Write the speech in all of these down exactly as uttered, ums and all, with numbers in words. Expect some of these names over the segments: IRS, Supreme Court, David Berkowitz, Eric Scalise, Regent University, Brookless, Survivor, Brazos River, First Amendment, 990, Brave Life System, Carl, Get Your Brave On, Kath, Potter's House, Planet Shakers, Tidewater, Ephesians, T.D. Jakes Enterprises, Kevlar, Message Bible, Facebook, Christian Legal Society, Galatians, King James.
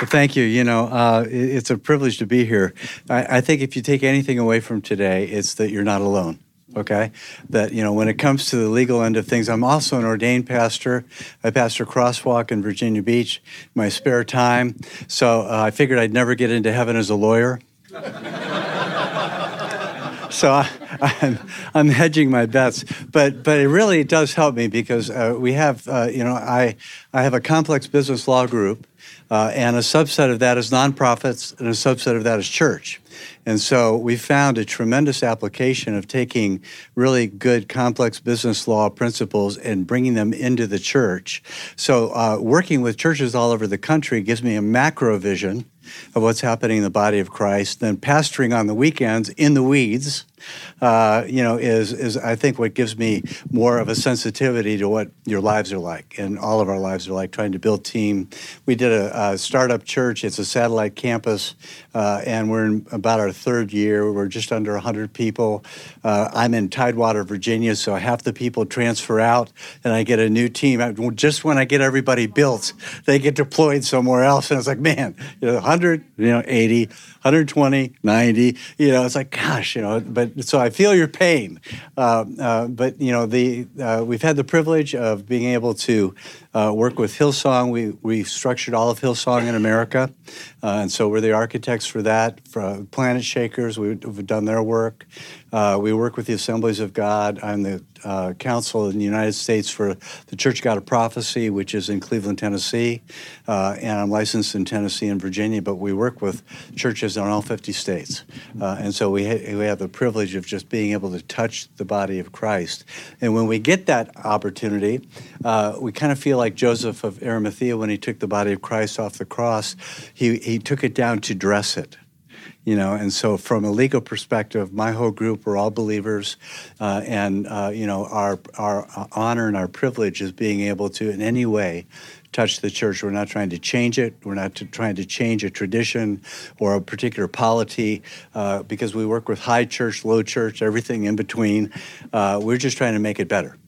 Well, thank you. You know, uh, it's a privilege to be here. I, I think if you take anything away from today, it's that you're not alone. Okay, that, you know, when it comes to the legal end of things, I'm also an ordained pastor. I pastor Crosswalk in Virginia Beach in my spare time. So uh, I figured I'd never get into heaven as a lawyer. So I, I'm, I'm hedging my bets, but but it really does help me because uh, we have, uh, you know, I I have a complex business law group, uh, and a subset of that is nonprofits, and a subset of that is church. And so we found a tremendous application of taking really good complex business law principles and bringing them into the church. So uh, working with churches all over the country gives me a macro vision of what's happening in the body of Christ. Then pastoring on the weekends in the weeds, uh, you know, is is I think what gives me more of a sensitivity to what your lives are like, and all of our lives are like. Trying to build team, we did a, a startup church. It's a satellite campus, uh, and we're in about our third year. We're just under one hundred people. Uh, I'm in Tidewater, Virginia, so half the people transfer out, and I get a new team. I, just when I get everybody built, they get deployed somewhere else, and it's like, man, you know, one hundred, you know, eighty, one hundred twenty, ninety, you know, it's like, gosh, you know. But so I feel your pain. Uh, uh, but you know, the uh, we've had the privilege of being able to uh, work with Hillsong. We we structured all of Hillsong in America, uh, and so we're the architects for that. For uh, Planet Shakers, we've done their work. Uh, we work with the Assemblies of God. I'm the uh, counsel in the United States for the Church God of Prophecy, which is in Cleveland, Tennessee, uh, and I'm licensed in Tennessee and Virginia. But we work with churches in all fifty states, uh, and so we ha- we have the privilege of just being able to touch the body of Christ. And when we get that opportunity, uh, we kind of feel like Joseph of Arimathea when he took the body of Christ off the cross. He he took it down to dress it. You know, and so from a legal perspective, my whole group, we're all believers, uh, and, uh, you know, our our honor and our privilege is being able to, in any way, touch the church. We're not trying to change it. We're not to, trying to change a tradition or a particular polity, uh, because we work with high church, low church, everything in between. Uh, we're just trying to make it better.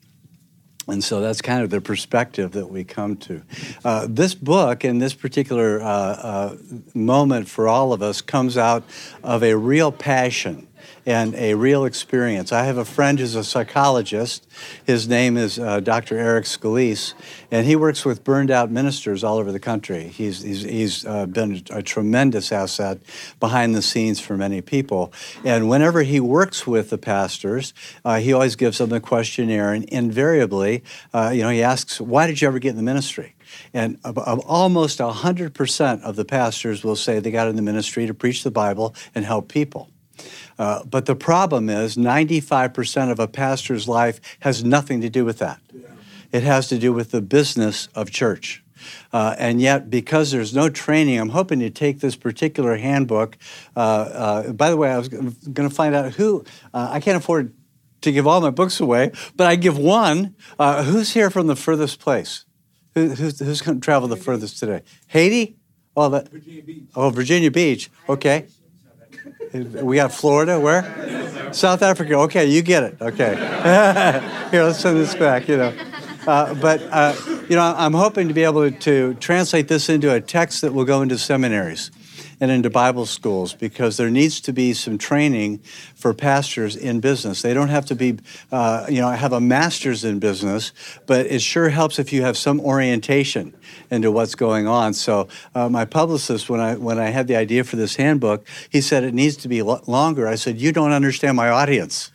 And so that's kind of the perspective that we come to. Uh, this book and this particular uh, uh, moment for all of us comes out of a real passion and a real experience. I have a friend who's a psychologist. His name is uh, Doctor Eric Scalise, and he works with burned-out ministers all over the country. He's he's, he's uh, been a tremendous asset behind the scenes for many people. And whenever he works with the pastors, uh, he always gives them a questionnaire, and invariably, uh, you know, he asks, "Why did you ever get in the ministry?" And almost one hundred percent of the pastors will say they got in the ministry to preach the Bible and help people. Uh, but the problem is ninety-five percent of a pastor's life has nothing to do with that. Yeah. It has to do with the business of church. Uh, and yet, because there's no training, I'm hoping to take this particular handbook. Uh, uh, by the way, I was going to find out who, uh, I can't afford to give all my books away, but I give one. Uh, who's here from the furthest place? Who, who's who's going to travel the furthest today? Haiti? Oh, that, Virginia Beach. Oh, Virginia Beach. Okay. We got Florida, where? South Africa. Okay, you get it. Okay. Here, let's send this back, you know. Uh, but, uh, you know, I'm hoping to be able to, to translate this into a text that will go into seminaries and into Bible schools, because there needs to be some training for pastors in business. They don't have to be, uh, you know, have a master's in business, but it sure helps if you have some orientation into what's going on. So uh, my publicist, when I when I had the idea for this handbook, he said it needs to be lo- longer. I said, you don't understand my audience.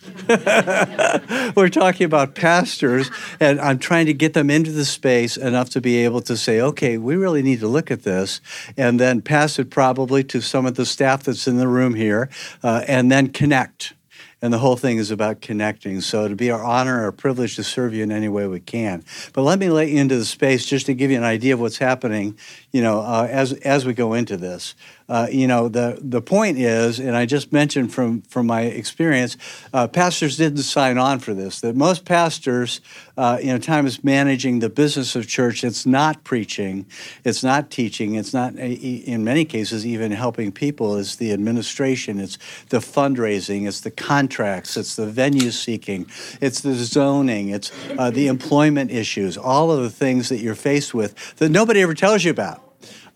We're talking about pastors, and I'm trying to get them into the space enough to be able to say, okay, we really need to look at this, and then pass it probably to some of the staff that's in the room here, uh, and then connect. And the whole thing is about connecting. So it'd be our honor, our privilege to serve you in any way we can. But let me let you into the space just to give you an idea of what's happening, you know, uh, as as we go into this. Uh, you know, the, the point is, and I just mentioned from, from my experience, uh, pastors didn't sign on for this, that most pastors, uh, you know, time is managing the business of church. It's not preaching. It's not teaching. It's not, in many cases, even helping people. It's the administration. It's the fundraising. It's the contracts. It's the venue seeking. It's the zoning. It's uh, the employment issues, all of the things that you're faced with that nobody ever tells you about.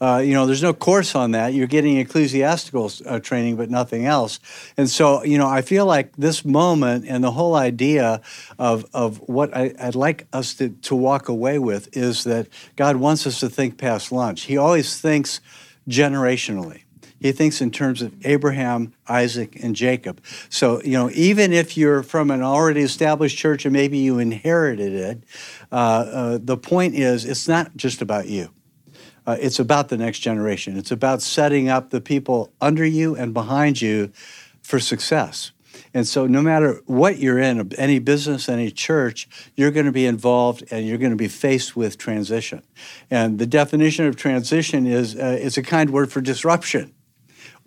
Uh, you know, there's no course on that. You're getting ecclesiastical uh, training, but nothing else. And so, you know, I feel like this moment and the whole idea of of what I, I'd like us to, to walk away with is that God wants us to think past lunch. He always thinks generationally. He thinks in terms of Abraham, Isaac, and Jacob. So, you know, even if you're from an already established church and maybe you inherited it, uh, uh, the point is it's not just about you. Uh, it's about the next generation. It's about setting up the people under you and behind you for success. And so no matter what you're in, any business, any church, you're going to be involved and you're going to be faced with transition. And the definition of transition is uh, it's a kind word for disruption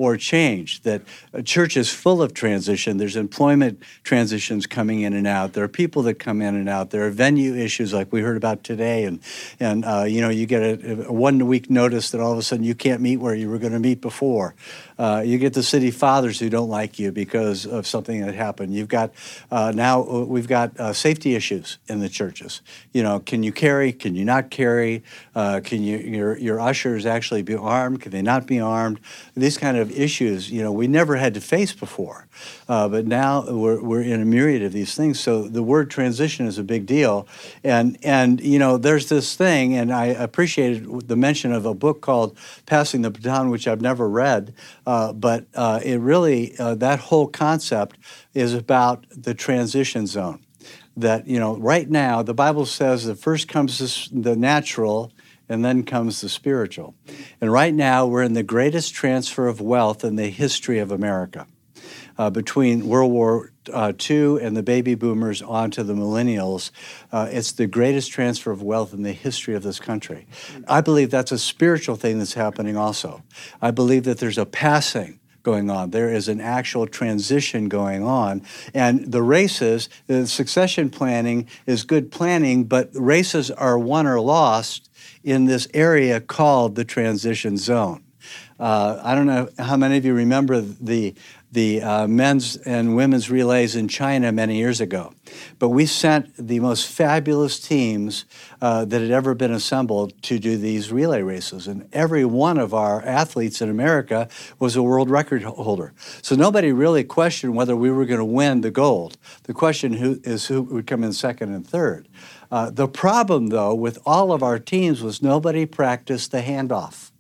or change, that a church is full of transition. There's employment transitions coming in and out. There are people that come in and out. There are venue issues like we heard about today. And, and uh, you know, you get a, a one-week notice that all of a sudden you can't meet where you were going to meet before. Uh, you get the city fathers who don't like you because of something that happened. You've got, uh, now we've got uh, safety issues in the churches. You know, can you carry? Can you not carry? Uh, can you your your ushers actually be armed? Can they not be armed? These kind of issues, you know, we never had to face before, uh, but now we're we're in a myriad of these things. So the word transition is a big deal, and and you know, there's this thing, and I appreciated the mention of a book called "Passing the Baton," which I've never read, uh, but uh, it really uh, that whole concept is about the transition zone. That you know, right now the Bible says that first comes the natural. And then comes the spiritual. And right now, we're in the greatest transfer of wealth in the history of America. Uh, between World War uh, two and the baby boomers onto the millennials, uh, it's the greatest transfer of wealth in the history of this country. I believe that's a spiritual thing that's happening also. I believe that there's a passing going on. There is an actual transition going on. And the races, the succession planning is good planning, but races are won or lost in this area called the transition zone. Uh, I don't know how many of you remember the the uh, men's and women's relays in China many years ago. But we sent the most fabulous teams uh, that had ever been assembled to do these relay races. And every one of our athletes in America was a world record holder. So nobody really questioned whether we were going to win the gold. The question who, is who would come in second and third. Uh, the problem, though, with all of our teams was nobody practiced the handoff.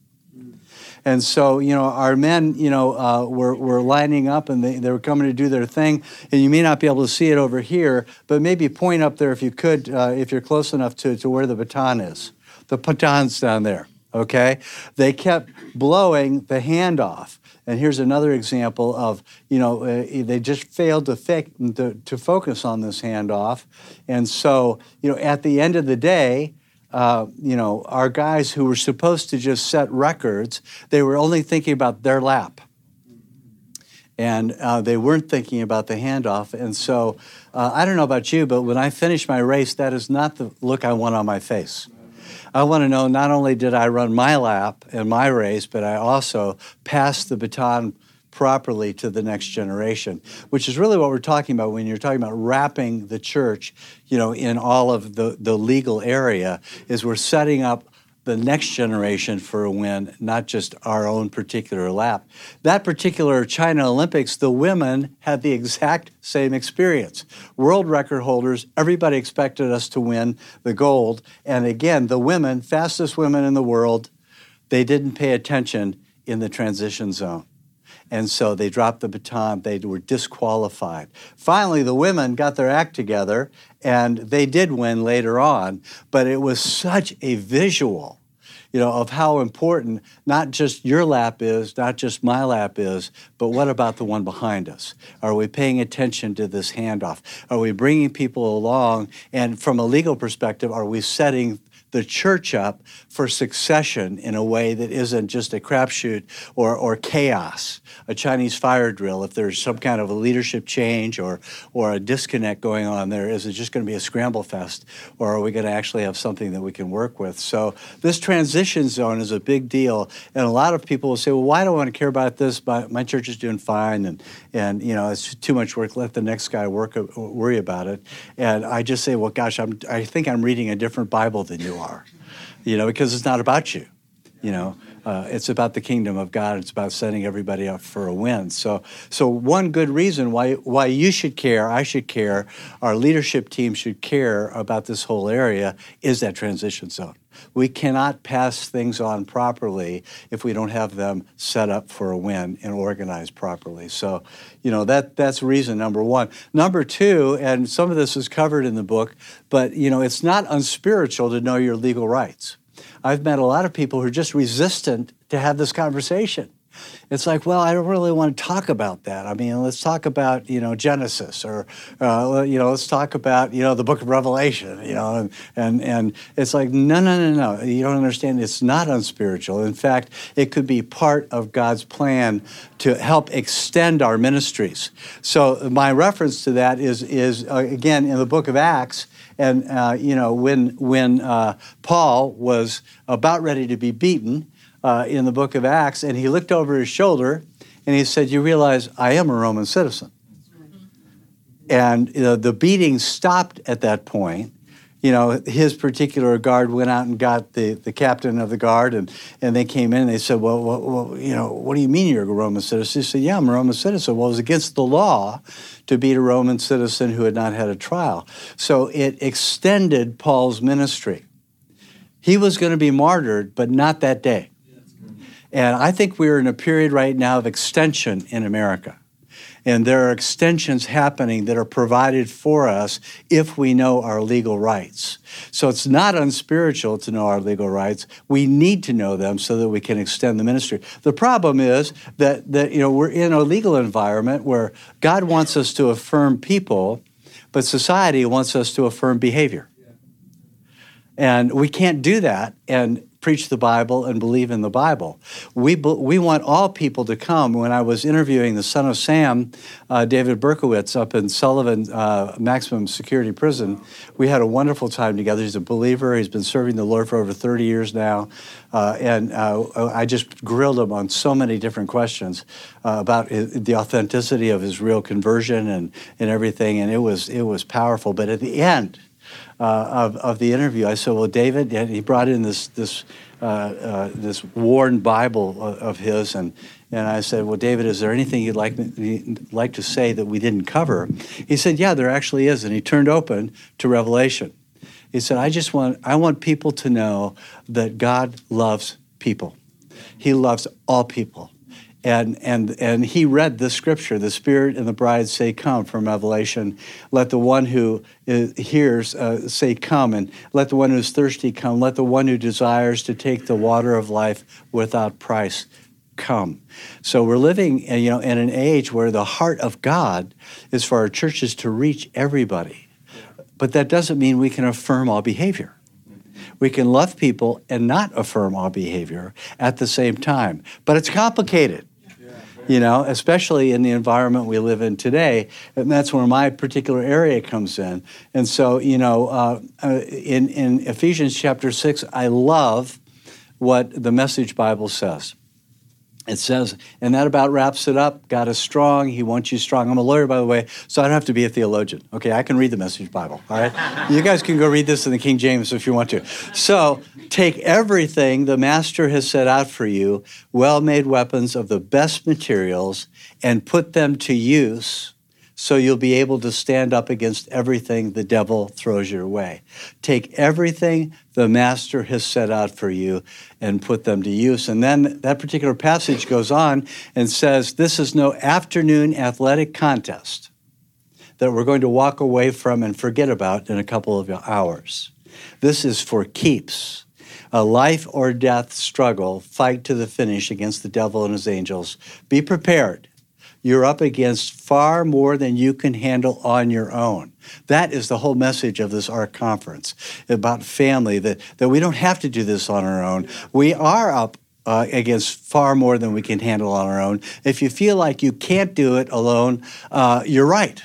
And so, you know, our men, you know, uh, were, were lining up and they, they were coming to do their thing. And you may not be able to see it over here, but maybe point up there if you could, uh, if you're close enough to, to where the baton is. The baton's down there, okay? They kept blowing the handoff. And here's another example of, you know, uh, they just failed to, fake, to, to focus on this handoff. And so, you know, at the end of the day, Uh, you know, our guys who were supposed to just set records, they were only thinking about their lap. And uh, they weren't thinking about the handoff. And so uh, I don't know about you, but when I finish my race, that is not the look I want on my face. I want to know not only did I run my lap in my race, but I also passed the baton properly to the next generation, which is really what we're talking about when you're talking about wrapping the church, you know, in all of the, the legal area, is we're setting up the next generation for a win, not just our own particular lap. That particular China Olympics, the women had the exact same experience. World record holders, everybody expected us to win the gold. And again, the women, fastest women in the world, they didn't pay attention in the transition zone. And so they dropped the baton. They were disqualified. Finally, the women got their act together, and they did win later on. But it was such a visual, you know, of how important not just your lap is, not just my lap is, but what about the one behind us? Are we paying attention to this handoff? Are we bringing people along? And from a legal perspective, are we setting the church up for succession in a way that isn't just a crapshoot or or chaos, a Chinese fire drill? If there's some kind of a leadership change or or a disconnect going on there, is it just going to be a scramble fest, or are we going to actually have something that we can work with? So this transition zone is a big deal, and a lot of people will say, well, why do I want to care about this? My, my church is doing fine, and and you know, it's too much work. Let the next guy work worry about it. And I just say, well, gosh, I'm I think I'm reading a different Bible than you are, you know, because it's not about you, you know. Uh, it's about the kingdom of God. It's about setting everybody up for a win. So, so one good reason why why you should care, I should care, our leadership team should care about this whole area is that transition zone. We cannot pass things on properly if we don't have them set up for a win and organized properly. So, you know, that that's reason number one. Number two, and some of this is covered in the book, but, you know, it's not unspiritual to know your legal rights. I've met a lot of people who are just resistant to have this conversation. It's like, well, I don't really want to talk about that. I mean, let's talk about, you know, Genesis or, uh, you know, let's talk about, you know, the book of Revelation, you know, and, and and it's like, no, no, no, no. You don't understand. It's not unspiritual. In fact, it could be part of God's plan to help extend our ministries. So my reference to that is, is uh, again, in the book of Acts. And, uh, you know, when when uh, Paul was about ready to be beaten, Uh, in the book of Acts, and he looked over his shoulder and he said, you realize I am a Roman citizen. And you know, the beating stopped at that point. You know, his particular guard went out and got the, the captain of the guard, and, and they came in and they said, well, well, well, you know, what do you mean you're a Roman citizen? He said, yeah, I'm a Roman citizen. Well, it was against the law to beat a Roman citizen who had not had a trial. So it extended Paul's ministry. He was going to be martyred, but not that day. And I think we're in a period right now of extension in America. And there are extensions happening that are provided for us if we know our legal rights. So it's not unspiritual to know our legal rights. We need to know them so that we can extend the ministry. The problem is that, that you know, we're in a legal environment where God wants us to affirm people, but society wants us to affirm behavior. And we can't do that and preach the Bible and believe in the Bible. We we want all people to come. When I was interviewing the son of Sam, uh, David Berkowitz, up in Sullivan uh, maximum security prison, we had a wonderful time together. He's a believer. He's been serving the Lord for over thirty years now. Uh, and uh, I just grilled him on so many different questions uh, about his, the authenticity of his real conversion and, and everything. And it was it was powerful. But at the end, Uh, of, of the interview, I said, well, David, and he brought in this this uh, uh, this worn Bible of his, and and I said, well, David, is there anything you'd like you'd like to say that we didn't cover? He said, yeah, there actually is, and he turned open to Revelation. He said, I just want I want people to know that God loves people. He loves all people. And and and he read this scripture, the Spirit and the bride say, come, from Revelation. Let the one who is, hears uh, say, come, and let the one who is thirsty come. Let the one who desires to take the water of life without price come. So we're living, you know, in an age where the heart of God is for our churches to reach everybody. But that doesn't mean we can affirm all behavior. We can love people and not affirm all behavior at the same time. But it's complicated, you know, especially in the environment we live in today. And that's where my particular area comes in. And so, you know, uh, in, in Ephesians chapter six, I love what the Message Bible says. It says, and that about wraps it up. God is strong. He wants you strong. I'm a lawyer, by the way, so I don't have to be a theologian. Okay, I can read the Message Bible, all right? You guys can go read this in the King James if you want to. So take everything the master has set out for you, well-made weapons of the best materials, and put them to use so you'll be able to stand up against everything the devil throws your way. Take everything the master has set out for you and put them to use. And then that particular passage goes on and says, this is no afternoon athletic contest that we're going to walk away from and forget about in a couple of hours. This is for keeps. A life or death struggle, fight to the finish against the devil and his angels. Be prepared. You're up against far more than you can handle on your own. That is the whole message of this A R C conference, about family, that, that we don't have to do this on our own. We are up uh, against far more than we can handle on our own. If you feel like you can't do it alone, uh, you're right.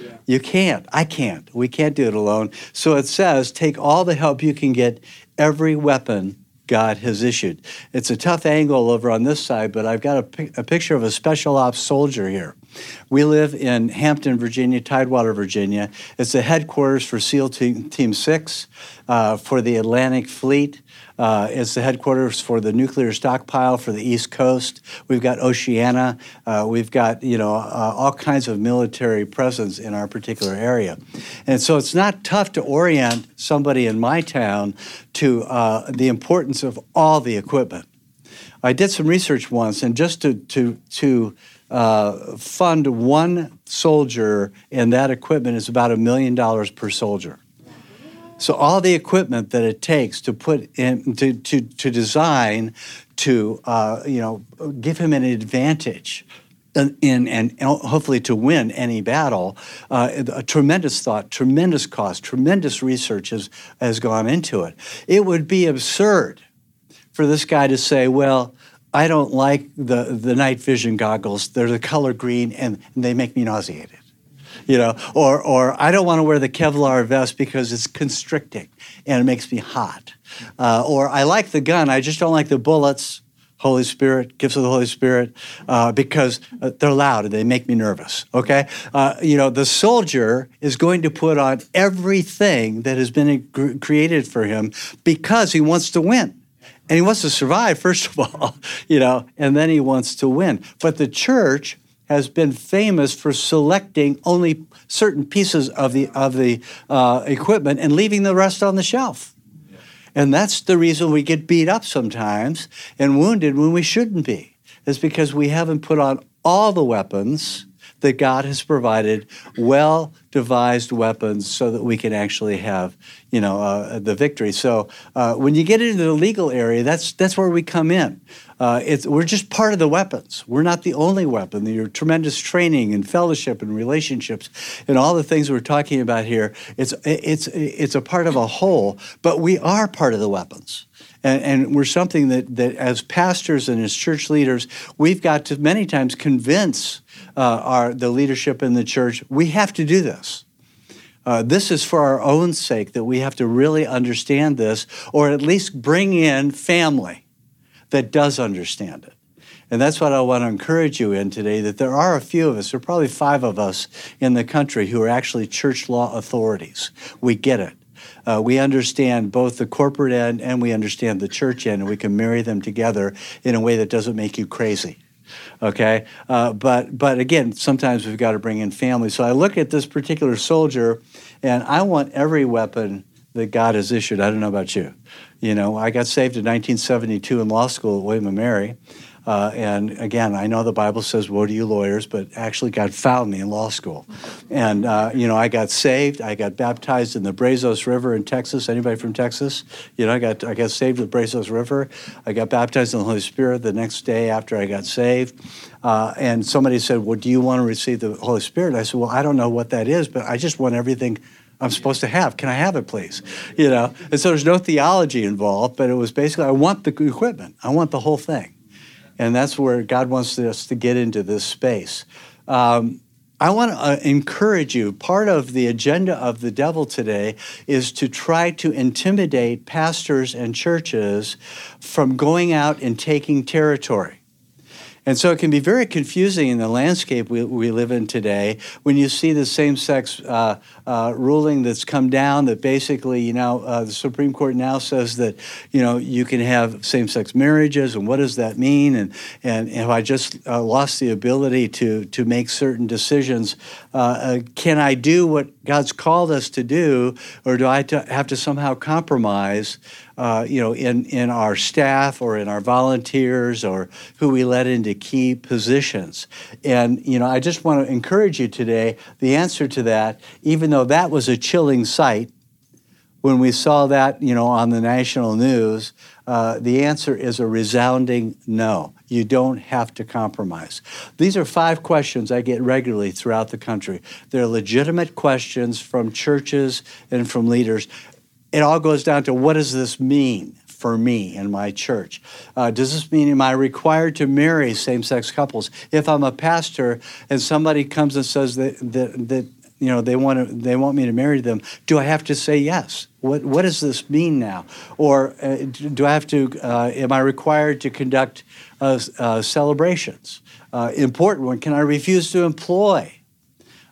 Yeah. You can't. I can't. We can't do it alone. So it says, take all the help you can get, every weapon God has issued. It's a tough angle over on this side, but I've got a, pic- a picture of a special ops soldier here. We live in Hampton, Virginia, Tidewater, Virginia. It's the headquarters for SEAL Team, Team six, uh, for the Atlantic Fleet. Uh, it's the headquarters for the nuclear stockpile for the East Coast. We've got Oceana. Uh, we've got, you know, uh, all kinds of military presence in our particular area. And so it's not tough to orient somebody in my town to uh, the importance of all the equipment. I did some research once, and just to to to uh, fund one soldier and that equipment is about a million dollars per soldier. So all the equipment that it takes to put in to to, to design, to uh, you know, give him an advantage, in, in and hopefully to win any battle, uh, a tremendous thought, tremendous cost, tremendous research has has gone into it. It would be absurd for this guy to say, well, I don't like the, the night vision goggles. They're the color green, and, and they make me nauseated, you know. Or or I don't want to wear the Kevlar vest because it's constricting and it makes me hot. Uh, or I like the gun. I just don't like the bullets. Holy Spirit, gifts of the Holy Spirit, uh, because they're loud and they make me nervous, okay? Uh, you know, the soldier is going to put on everything that has been created for him because he wants to win. And he wants to survive, first of all, you know, and then he wants to win. But the church has been famous for selecting only certain pieces of the of the uh, equipment and leaving the rest on the shelf. Yeah. And that's the reason we get beat up sometimes and wounded when we shouldn't be. It's because we haven't put on all the weapons that God has provided, well-devised weapons so that we can actually have, you know, uh, the victory. So uh, when you get into the legal area, that's that's where we come in. Uh, it's, we're just part of the weapons. We're not the only weapon. Your tremendous training and fellowship and relationships and all the things we're talking about here, it's it's it's a part of a whole, but we are part of the weapons. And, and we're something that, that as pastors and as church leaders, we've got to many times convince uh, our the leadership in the church, we have to do this. Uh, this is for our own sake that we have to really understand this, or at least bring in family that does understand it. And that's what I want to encourage you in today, that there are a few of us, there are probably five of us in the country who are actually church law authorities. We get it. Uh, we understand both the corporate end and we understand the church end, and we can marry them together in a way that doesn't make you crazy, okay? Uh, but but again, sometimes we've got to bring in family. So I look at this particular soldier, and I want every weapon that God has issued. I don't know about you. You know, I got saved in nineteen seventy-two in law school at William and Mary. Uh, and again, I know the Bible says, woe to you lawyers, but actually God found me in law school. And, uh, you know, I got saved. I got baptized in the Brazos River in Texas. Anybody from Texas? You know, I got I got saved with Brazos River. I got baptized in the Holy Spirit the next day after I got saved. Uh, and somebody said, well, do you want to receive the Holy Spirit? I said, well, I don't know what that is, but I just want everything I'm supposed to have. Can I have it, please? You know, and so there's no theology involved, but it was basically, I want the equipment. I want the whole thing. And that's where God wants us to get into this space. Um, I want to uh, encourage you. Part of the agenda of the devil today is to try to intimidate pastors and churches from going out and taking territory. And so it can be very confusing in the landscape we, we live in today when you see the same-sex uh, uh, ruling that's come down that basically, you know, uh, the Supreme Court now says that, you know, you can have same-sex marriages, and what does that mean? And and have I just uh, lost the ability to, to make certain decisions? Uh, uh, can I do what God's called us to do, or do I to have to somehow compromise Uh, you know, in, in our staff or in our volunteers or who we let into key positions? And, you know, I just want to encourage you today, the answer to that, even though that was a chilling sight when we saw that, you know, on the national news, uh, the answer is a resounding no. You don't have to compromise. These are five questions I get regularly throughout the country. They're legitimate questions from churches and from leaders. It all goes down to, what does this mean for me and my church? Uh, does this mean, am I required to marry same-sex couples? If I'm a pastor and somebody comes and says that, that, that you know, they want to, they want me to marry them, do I have to say yes? What what does this mean now? Or uh, do I have to? Uh, am I required to conduct uh, uh, celebrations? Uh, important one: can I refuse to employ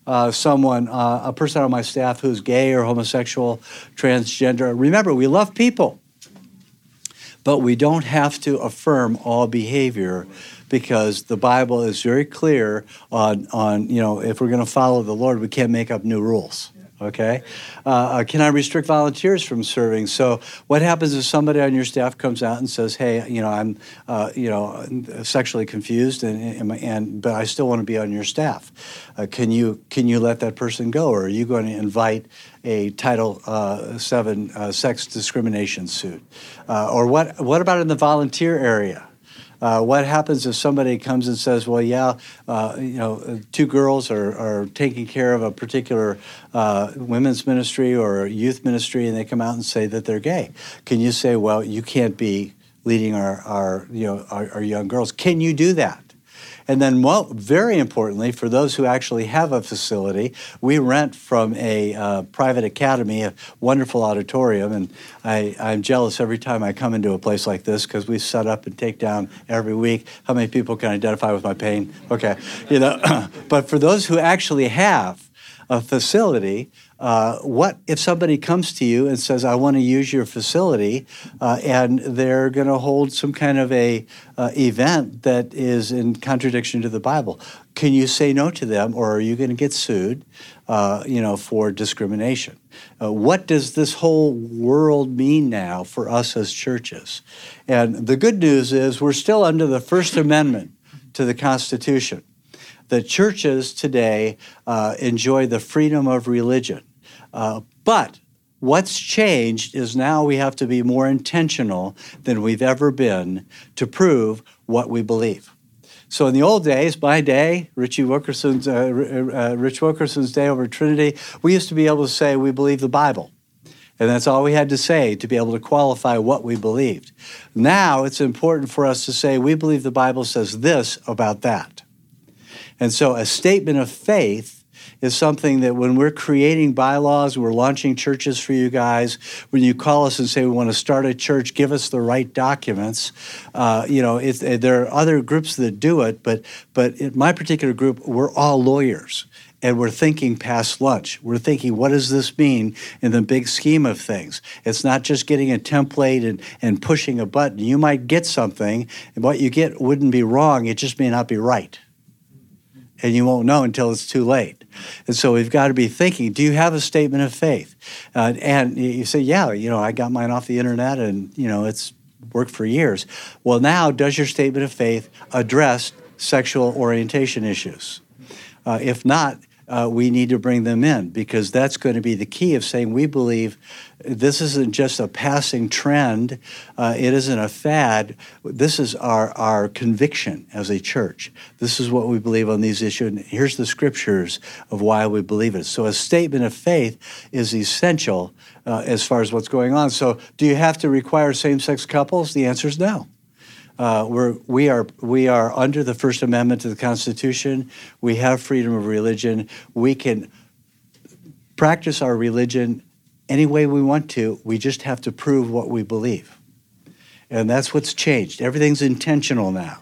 Uh, someone, uh, a person on my staff who's gay or homosexual, transgender? Remember, we love people. But we don't have to affirm all behavior, because the Bible is very clear on, on you know, if we're going to follow the Lord, we can't make up new rules. Okay? Uh, can I restrict volunteers from serving? So what happens if somebody on your staff comes out and says, hey, you know, I'm, uh, you know, sexually confused, and, and, and but I still want to be on your staff. Uh, can you can you let that person go, or are you going to invite a Title uh, seven uh, sex discrimination suit? Uh, or what, what about in the volunteer area? Uh, what happens if somebody comes and says, well, yeah, uh, you know, two girls are, are taking care of a particular uh, women's ministry or youth ministry, and they come out and say that they're gay. Can you say, well, you can't be leading our, our you know, our, our young girls? Can you do that? And then, well, very importantly, for those who actually have a facility, we rent from a uh, private academy, a wonderful auditorium, and I, I'm jealous every time I come into a place like this, because we set up and take down every week. How many people can identify with my pain? Okay, you know. But for those who actually have a facility, Uh, what if somebody comes to you and says, I want to use your facility, uh, and they're going to hold some kind of a uh, event that is in contradiction to the Bible? Can you say no to them, or are you going to get sued, uh, you know, for discrimination? Uh, what does this whole world mean now for us as churches? And the good news is we're still under the First Amendment to the Constitution. The churches today uh, enjoy the freedom of religion. Uh, but what's changed is now we have to be more intentional than we've ever been to prove what we believe. So in the old days, my day, Richie Wilkerson's, uh, uh, Rich Wilkerson's day over Trinity, we used to be able to say we believe the Bible. And that's all we had to say to be able to qualify what we believed. Now it's important for us to say we believe the Bible says this about that. And so a statement of faith is something that when we're creating bylaws, we're launching churches for you guys, when you call us and say we want to start a church, give us the right documents. Uh, you know, it, there are other groups that do it, but but in my particular group, we're all lawyers. And we're thinking past lunch. We're thinking, what does this mean in the big scheme of things? It's not just getting a template and, and pushing a button. You might get something, and what you get wouldn't be wrong. It just may not be right. And you won't know until it's too late. And so we've got to be thinking, do you have a statement of faith? Uh, and you say, yeah, you know, I got mine off the internet and, you know, it's worked for years. Well, now, does your statement of faith address sexual orientation issues? Uh, if not, uh, we need to bring them in, because that's going to be the key of saying we believe this isn't just a passing trend. Uh, it isn't a fad. This is our, our conviction as a church. This is what we believe on these issues, and here's the scriptures of why we believe it. So a statement of faith is essential uh, as far as what's going on. So do you have to require same-sex couples? The answer is no. Uh, we're, we are we are under the First Amendment to the Constitution. We have freedom of religion. We can practice our religion any way we want to. We just have to prove what we believe. And that's what's changed. Everything's intentional now.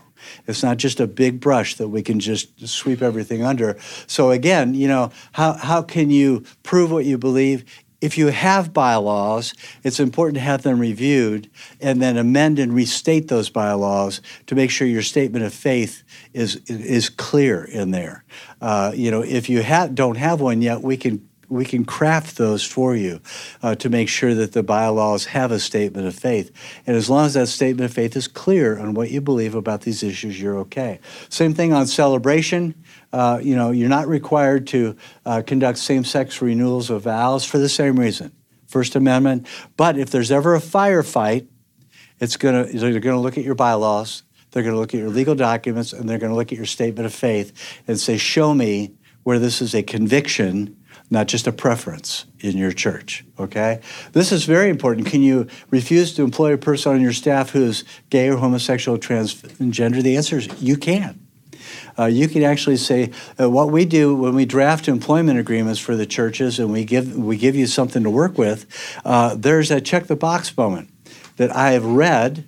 It's not just a big brush that we can just sweep everything under. So again, you know, how, how can you prove what you believe? If you have bylaws, it's important to have them reviewed and then amend and restate those bylaws to make sure your statement of faith is is clear in there. Uh, you know, if you ha- don't have one yet, we can we can craft those for you uh, to make sure that the bylaws have a statement of faith. And as long as that statement of faith is clear on what you believe about these issues, you're okay. Same thing on celebration. Uh, you know, you're not required to uh, conduct same-sex renewals of vows for the same reason, First Amendment. But if there's ever a firefight, it's gonna they're gonna look at your bylaws, they're gonna look at your legal documents, and they're gonna look at your statement of faith and say, "Show me where this is a conviction, not just a preference in your church." Okay, this is very important. Can you refuse to employ a person on your staff who is gay or homosexual or transgender? The answer is you can. Uh, you can actually say uh, what we do when we draft employment agreements for the churches, and we give we give you something to work with. Uh, there's a check the box moment that I have read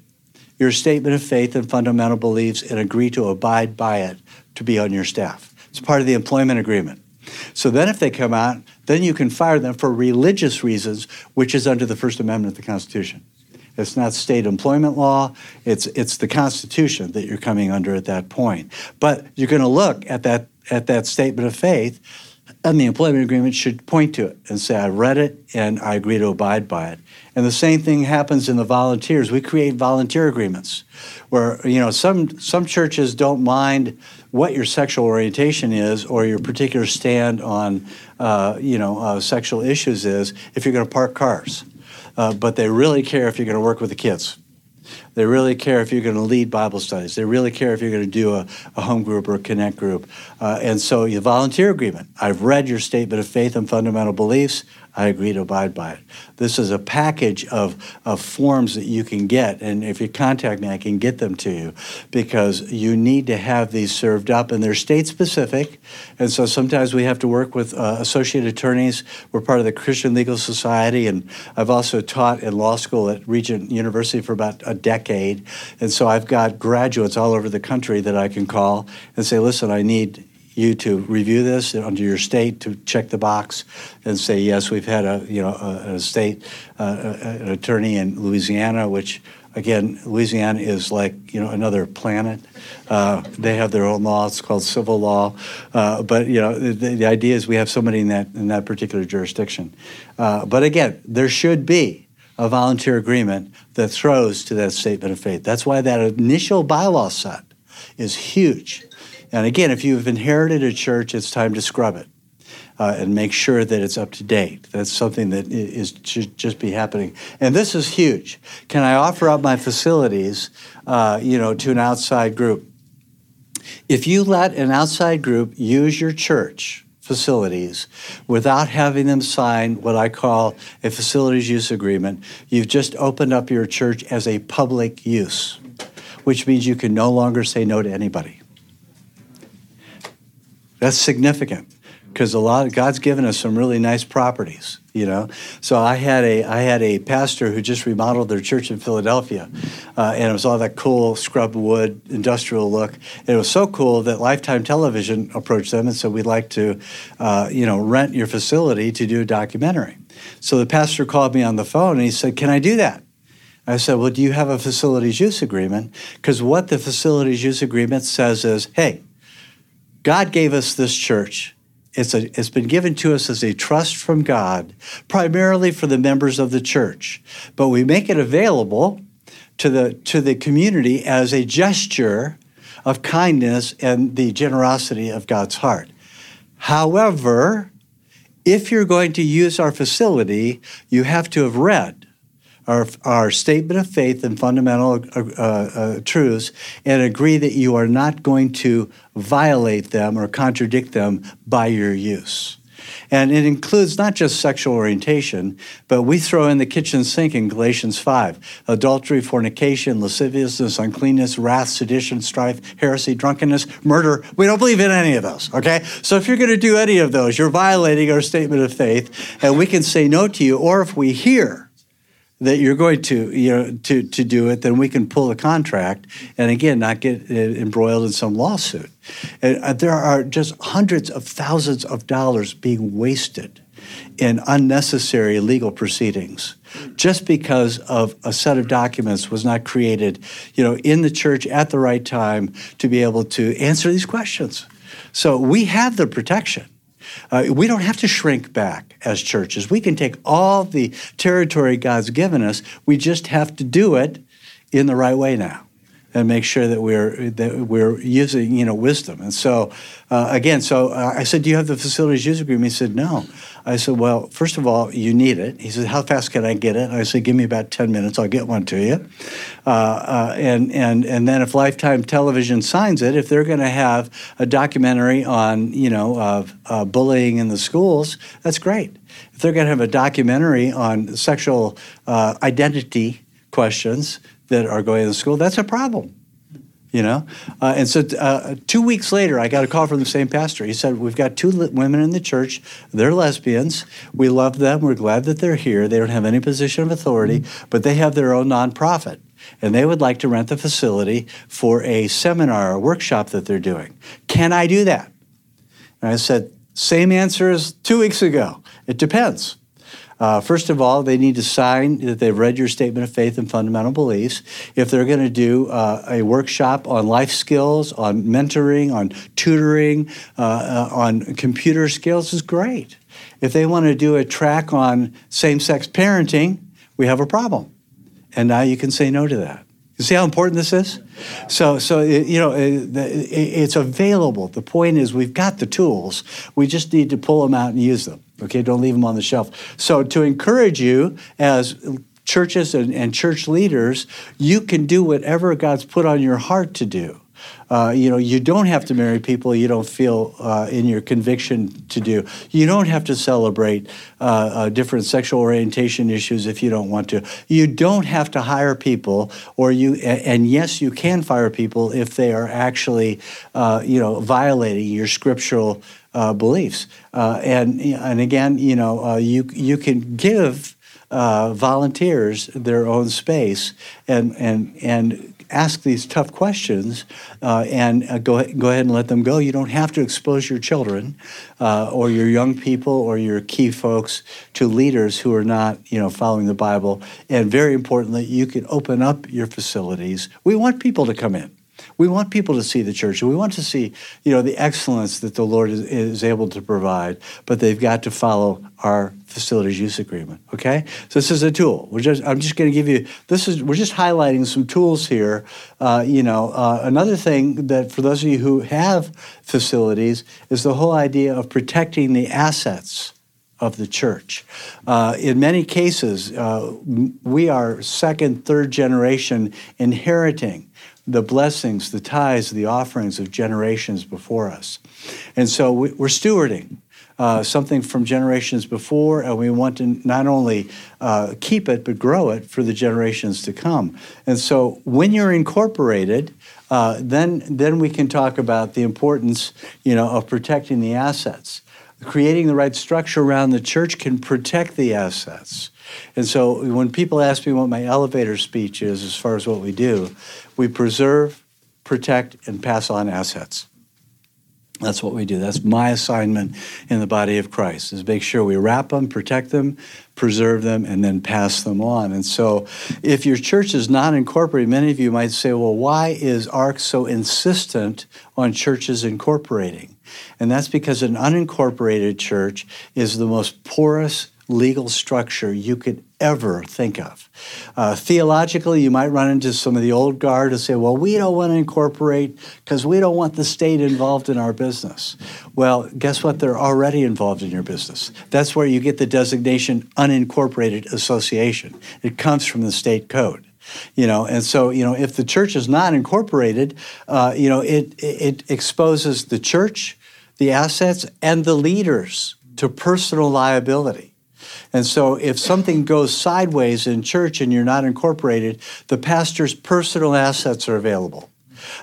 your statement of faith and fundamental beliefs and agree to abide by it to be on your staff. It's part of the employment agreement. So then, if they come out, then you can fire them for religious reasons, which is under the First Amendment of the Constitution. It's not state employment law. It's it's the Constitution that you're coming under at that point. But you're going to look at that at that statement of faith, and the employment agreement should point to it and say, I read it, and I agree to abide by it. And the same thing happens in the volunteers. We create volunteer agreements where, you know, some some churches don't mind what your sexual orientation is or your particular stand on, uh, you know, uh, sexual issues is if you're going to park cars. Uh, but they really care if you're going to work with the kids. They really care if you're going to lead Bible studies. They really care if you're going to do a, a home group or a connect group. Uh, and so your volunteer agreement, I've read your statement of faith and fundamental beliefs. I agree to abide by it. This is a package of, of forms that you can get. And if you contact me, I can get them to you because you need to have these served up. And they're state-specific. And so sometimes we have to work with uh, associate attorneys. We're part of the Christian Legal Society. And I've also taught in law school at Regent University for about a decade. And so I've got graduates all over the country that I can call and say, listen, I need you to review this under your state to check the box and say, yes, we've had a you know a, a state uh, an attorney in Louisiana, which again, Louisiana is like you know another planet. Uh, they have their own law; it's called civil law. Uh, but you know the, the idea is we have somebody in that in that particular jurisdiction. Uh, but again, there should be a volunteer agreement that throws to that statement of faith. That's why that initial bylaw set is huge. And again, if you've inherited a church, it's time to scrub it uh, and make sure that it's up to date. That's something that is should just be happening. And this is huge. Can I offer up my facilities, uh, you know, to an outside group? If you let an outside group use your church facilities without having them sign what I call a facilities use agreement, you've just opened up your church as a public use, which means you can no longer say no to anybody. That's significant because a lot God's given us some really nice properties, you know. So I had a I had a pastor who just remodeled their church in Philadelphia, uh, and it was all that cool scrub wood industrial look. And it was so cool that Lifetime Television approached them and said, "We'd like to, uh, you know, rent your facility to do a documentary." So the pastor called me on the phone and he said, "Can I do that?" I said, "Well, do you have a facilities use agreement?" Because what the facilities use agreement says is, "Hey, God gave us this church. It's a, it's been given to us as a trust from God, primarily for the members of the church. But we make it available to the to the community as a gesture of kindness and the generosity of God's heart. However, if you're going to use our facility, you have to have read our our statement of faith and fundamental uh, uh, truths and agree that you are not going to violate them or contradict them by your use." And it includes not just sexual orientation, but we throw in the kitchen sink in Galatians five. Adultery, fornication, lasciviousness, uncleanness, wrath, sedition, strife, heresy, drunkenness, murder. We don't believe in any of those, okay? So if you're going to do any of those, you're violating our statement of faith, and we can say no to you. Or if we hear that you're going to, you know, to, to do it, then we can pull a contract and, again, not get embroiled in some lawsuit. And there are just hundreds of thousands of dollars being wasted in unnecessary legal proceedings just because of a set of documents was not created, you know, in the church at the right time to be able to answer these questions. So we have the protection. Uh, we don't have to shrink back as churches. We can take all the territory God's given us. We just have to do it in the right way now, and make sure that we're that we're using you know wisdom. And so, uh, again, so uh, I said, "Do you have the facilities use agreement?" He said, "No." I said, "Well, first of all, you need it." He said, "How fast can I get it?" I said, "Give me about ten minutes. I'll get one to you." Uh, uh, and and and then if Lifetime Television signs it, if they're going to have a documentary on you know uh, uh, bullying in the schools, that's great. If they're going to have a documentary on sexual uh, identity questions that are going to school, that's a problem. You know, uh, and so uh, two weeks later, I got a call from the same pastor. He said, "We've got two li- women in the church. They're lesbians. We love them. We're glad that they're here. They don't have any position of authority, but they have their own nonprofit, and they would like to rent the facility for a seminar or workshop that they're doing. Can I do that?" And I said, "Same answer as two weeks ago. It depends." Uh, first of all, they need to sign that they've read your statement of faith and fundamental beliefs. If they're going to do uh, a workshop on life skills, on mentoring, on tutoring, uh, uh, on computer skills, is great. If they want to do a track on same-sex parenting, we have a problem. And now you can say no to that. You see how important this is? So, so it, you know, it, it, it's available. The point is we've got the tools. We just need to pull them out and use them. Okay, don't leave them on the shelf. So to encourage you as churches and, and church leaders, you can do whatever God's put on your heart to do. Uh, you know, you don't have to marry people you don't feel uh, in your conviction to do. You don't have to celebrate uh, uh, different sexual orientation issues if you don't want to. You don't have to hire people, or you. And yes, you can fire people if they are actually, uh, you know, violating your scriptural uh, beliefs. Uh, and and again, you know, uh, you you can give uh, volunteers their own space and and and. Ask these tough questions uh, and uh, go, go ahead and let them go. You don't have to expose your children uh, or your young people or your key folks to leaders who are not, you know, following the Bible. And very importantly, you can open up your facilities. We want people to come in. We want people to see the church. We want to see, you know, the excellence that the Lord is, is able to provide, but they've got to follow our facilities use agreement, okay? So this is a tool. We're just, I'm just going to give you, this is, we're just highlighting some tools here. Uh, you know, uh, another thing that for those of you who have facilities is the whole idea of protecting the assets of the church. Uh, in many cases, uh, we are second, third generation inheriting the blessings, the tithes, the offerings of generations before us. And so we're stewarding uh, something from generations before, and we want to not only uh, keep it, but grow it for the generations to come. And so when you're incorporated, uh, then then we can talk about the importance, you know, of protecting the assets. Creating the right structure around the church can protect the assets. And so when people ask me what my elevator speech is as far as what we do, we preserve, protect, and pass on assets. That's what we do. That's my assignment in the body of Christ, is make sure we wrap them, protect them, preserve them, and then pass them on. And so if your church is not incorporated, many of you might say, well, why is A R C so insistent on churches incorporating? And that's because an unincorporated church is the most porous legal structure you could ever think of. Uh, theologically, you might run into some of the old guard who say, well, we don't want to incorporate because we don't want the state involved in our business. Well, guess what? They're already involved in your business. That's where you get the designation unincorporated association. It comes from the state code. You know, and so, you know, if the church is not incorporated, uh, you know, it, it exposes the church, the assets, and the leaders to personal liability. And so if something goes sideways in church and you're not incorporated, the pastor's personal assets are available.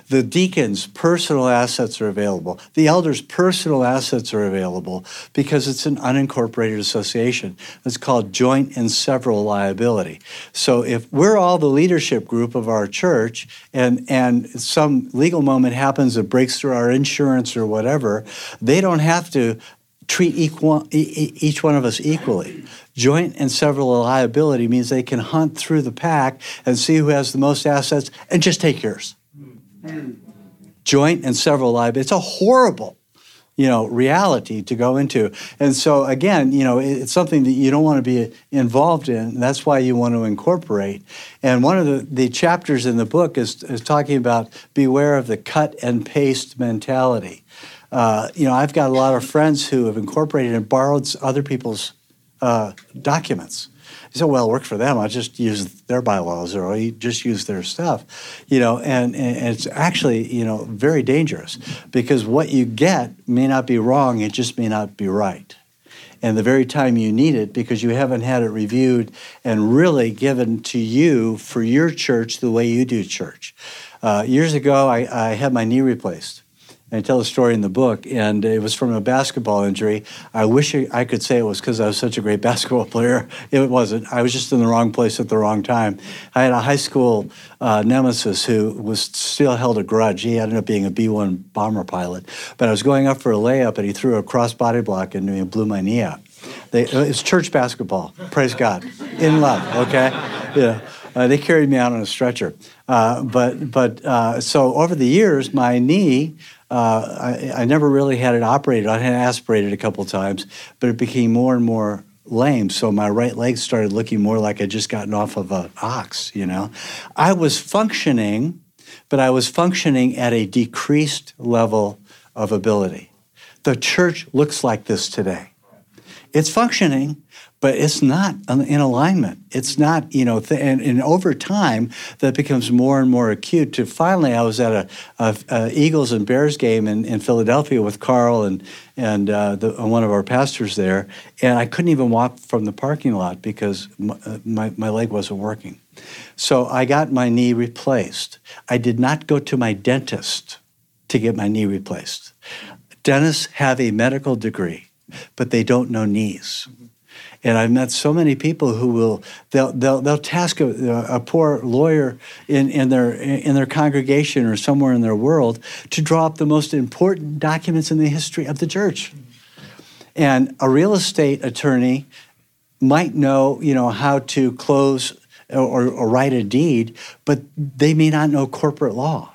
The deacons' personal assets are available. The elders' personal assets are available because it's an unincorporated association. It's called joint and several liability. So if we're all the leadership group of our church and, and some legal moment happens that breaks through our insurance or whatever, they don't have to treat equal, each one of us equally. Joint and several liability means they can hunt through the pack and see who has the most assets and just take yours. Joint and several liability. It's a horrible, you know, reality to go into. And so, again, you know, it's something that you don't want to be involved in. That's why you want to incorporate. And one of the, the chapters in the book is, is talking about beware of the cut and paste mentality. Uh, you know, I've got a lot of friends who have incorporated and borrowed other people's uh, documents. You say, well, it worked for them. I'll just use their bylaws or I'll just use their stuff. You know, and, and it's actually, you know, very dangerous because what you get may not be wrong. It just may not be right. And the very time you need it because you haven't had it reviewed and really given to you for your church the way you do church. Uh, years ago, I, I had my knee replaced. I tell a story in the book, and it was from a basketball injury. I wish I could say it was because I was such a great basketball player. It wasn't. I was just in the wrong place at the wrong time. I had a high school uh, nemesis who was still held a grudge. He ended up being a B one bomber pilot. But I was going up for a layup, and he threw a cross body block into me and blew my knee out. They, it's church basketball. Praise God. In love. Okay. Yeah. Uh, they carried me out on a stretcher. Uh, but but uh, so over the years, my knee, uh, I, I never really had it operated. I had aspirated a couple times, but it became more and more lame. So my right leg started looking more like I'd just gotten off of an ox, you know. I was functioning, but I was functioning at a decreased level of ability. The church looks like this today. It's functioning, but it's not in alignment. It's not, you know, th- and, and over time, that becomes more and more acute. To finally, I was at a, a, a Eagles and Bears game in, in Philadelphia with Carl and and uh, the, one of our pastors there, and I couldn't even walk from the parking lot because my, my, my leg wasn't working. So I got my knee replaced. I did not go to my dentist to get my knee replaced. Dentists have a medical degree, but they don't know knees. And I've met so many people who will they'll they'll, they'll task a, a poor lawyer in, in their in their congregation or somewhere in their world to draw up the most important documents in the history of the church. And a real estate attorney might know, you know, how to close or, or write a deed, but they may not know corporate law.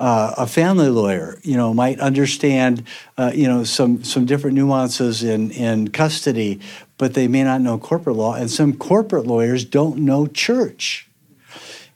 Uh, a family lawyer, you know, might understand, uh, you know, some some different nuances in, in custody, but they may not know corporate law. And some corporate lawyers don't know church.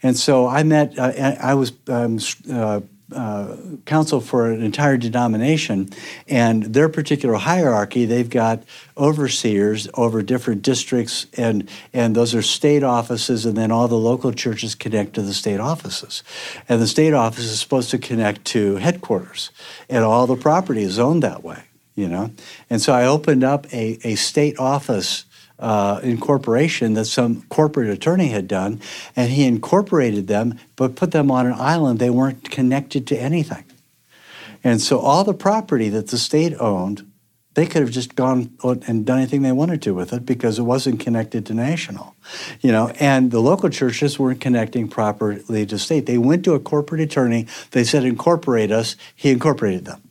And so I met, uh, I was um, uh, uh, counsel for an entire denomination, and their particular hierarchy, they've got overseers over different districts, and and those are state offices, and then all the local churches connect to the state offices. And the state office is supposed to connect to headquarters, and all the property is owned that way, you know? And so I opened up a, a state office uh, incorporation that some corporate attorney had done, and he incorporated them, but put them on an island. They weren't connected to anything. And so all the property that the state owned, they could have just gone and done anything they wanted to with it because it wasn't connected to national, you know, and the local churches weren't connecting properly to state. They went to a corporate attorney. They said, incorporate us. He incorporated them.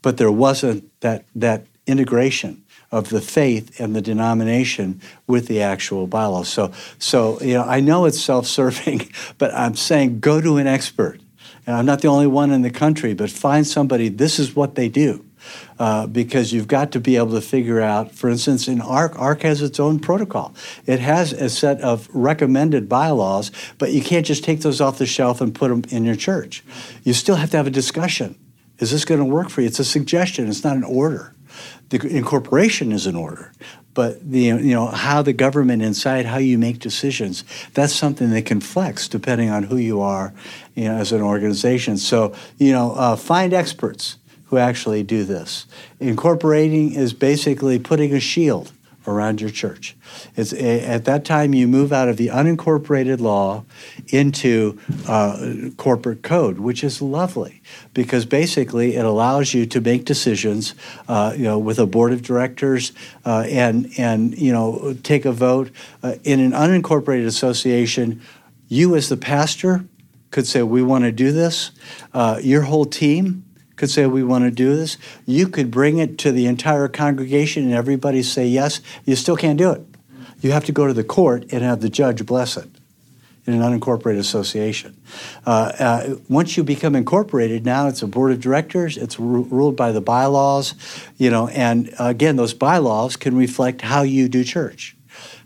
But there wasn't that that integration of the faith and the denomination with the actual bylaws. So, so you know, I know it's self-serving, but I'm saying go to an expert. And I'm not the only one in the country, but find somebody. This is what they do. Uh, because you've got to be able to figure out, for instance, in A R C, A R C has its own protocol. It has a set of recommended bylaws, but you can't just take those off the shelf and put them in your church. You still have to have a discussion. Is this going to work for you? It's a suggestion. It's not an order. The incorporation is an order. But the, you know, how the government inside, how you make decisions, that's something that can flex depending on who you are, you know, as an organization. So, you know, uh, find experts who actually do this. Incorporating is basically putting a shield around your church. It's, at that time, you move out of the unincorporated law into uh, corporate code, which is lovely because basically it allows you to make decisions, uh, you know, with a board of directors uh, and and you know take a vote uh, in an unincorporated association. You as the pastor could say, "We want to do this." Uh, your whole team could say, "We want to do this." You could bring it to the entire congregation and everybody say yes. You still can't do it. You have to go to the court and have the judge bless it in an unincorporated association. Uh, uh, once you become incorporated, now it's a board of directors. It's r- ruled by the bylaws, you know, and again, those bylaws can reflect how you do church,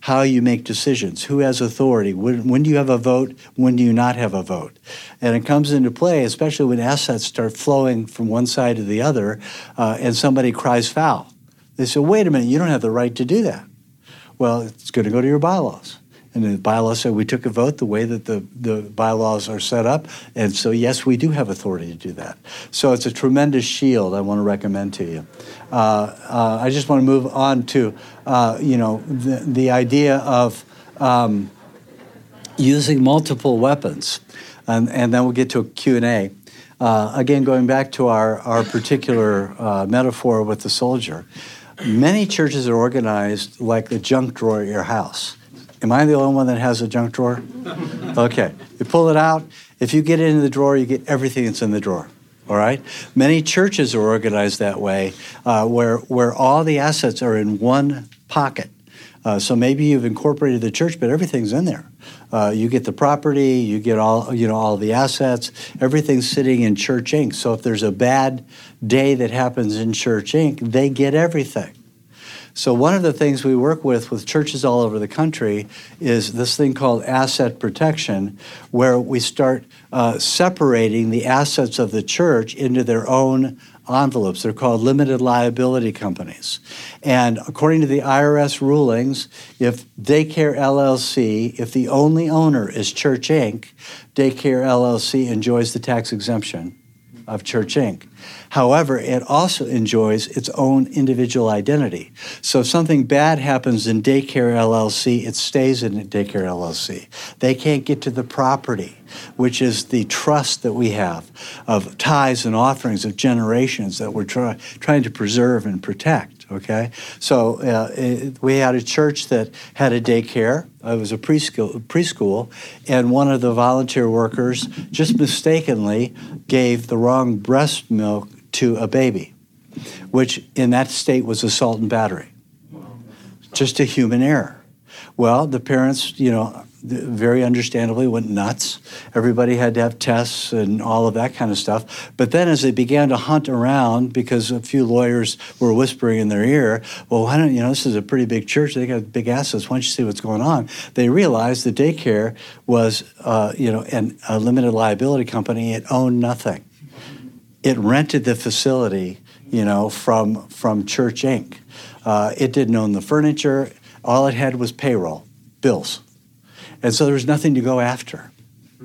how you make decisions, who has authority, when, when do you have a vote, when do you not have a vote. And it comes into play, especially when assets start flowing from one side to the other uh, and somebody cries foul. They say, wait a minute, you don't have the right to do that. Well, it's going to go to your bylaws. And the bylaws say we took a vote the way that the, the bylaws are set up. And so, yes, we do have authority to do that. So it's a tremendous shield I want to recommend to you. Uh, uh, I just want to move on to, uh, you know, the, the idea of um, using multiple weapons. And, and then we'll get to a Q and A. Uh, again, going back to our, our particular uh, metaphor with the soldier, many churches are organized like the junk drawer at your house. Am I the only one that has a junk drawer? Okay. You pull it out. If you get it in the drawer, you get everything that's in the drawer. all right? Many churches are organized that way, uh, where where all the assets are in one pocket. Uh, so maybe you've incorporated the church, but everything's in there. Uh, you get the property, you get all you know all the assets, everything's sitting in Church Incorporated. So if there's a bad day that happens in Church Incorporated, they get everything. So one of the things we work with with churches all over the country is this thing called asset protection, where we start uh, separating the assets of the church into their own envelopes. They're called limited liability companies. And according to the I R S rulings, if Daycare L L C, if the only owner is Church Incorporated, Daycare L L C enjoys the tax exemption of Church Incorporated. However, it also enjoys its own individual identity. So if something bad happens in Daycare L L C, it stays in Daycare L L C. They can't get to the property, which is the trust that we have of tithes and offerings of generations that we're try, trying to preserve and protect, okay? So uh, it, we had a church that had a daycare. It was a preschool, preschool, and one of the volunteer workers just mistakenly gave the wrong breast milk to a baby, which in that state was assault and battery. Just a human error. Well, the parents, you know, very understandably went nuts. Everybody had to have tests and all of that kind of stuff. But then as they began to hunt around, because a few lawyers were whispering in their ear, well, why don't, you know, this is a pretty big church. They got big assets. Why don't you see what's going on? They realized the daycare was, uh, you know, an, a limited liability company. It owned nothing. It rented the facility, you know, from, from Church Incorporated. Uh, it didn't own the furniture. All it had was payroll, bills. And so there was nothing to go after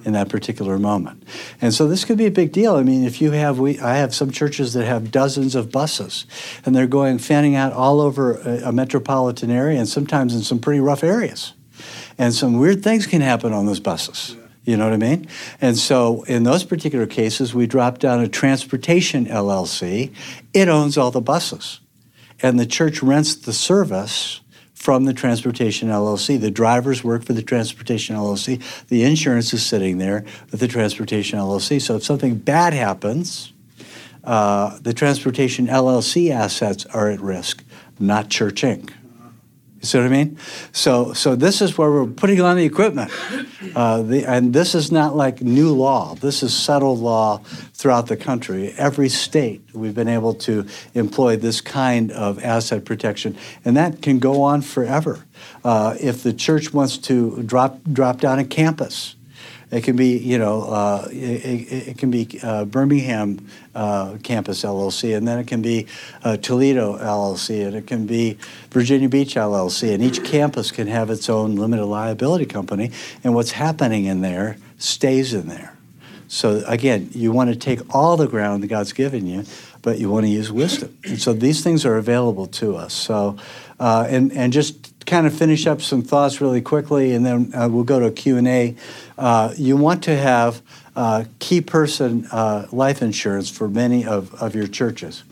in that particular moment. And so this could be a big deal. I mean, if you have, we, I have some churches that have dozens of buses, and they're going, fanning out all over a, a metropolitan area, and sometimes in some pretty rough areas. And some weird things can happen on those buses. You know what I mean? And so in those particular cases, we dropped down a transportation L L C. It owns all the buses. And the church rents the service from the transportation L L C. The drivers work for the transportation L L C. The insurance is sitting there with the transportation L L C. So if something bad happens, uh, the transportation L L C assets are at risk, not Church Incorporated. You see what I mean? So so this is where we're putting on the equipment. Uh, the, and this is not like new law. This is settled law throughout the country. Every state, we've been able to employ this kind of asset protection. And that can go on forever. Uh, if the church wants to drop drop down a campus, it can be, you know, uh, it, it can be uh, Birmingham uh, Campus L L C, and then it can be uh, Toledo L L C, and it can be Virginia Beach L L C, and each campus can have its own limited liability company, and what's happening in there stays in there. So again, you want to take all the ground that God's given you, but you want to use wisdom. And so these things are available to us. So, uh, and and just kind of finish up some thoughts really quickly, and then uh, we'll go to a Q and A. Uh, you want to have uh, key person uh, life insurance for many of, of your churches.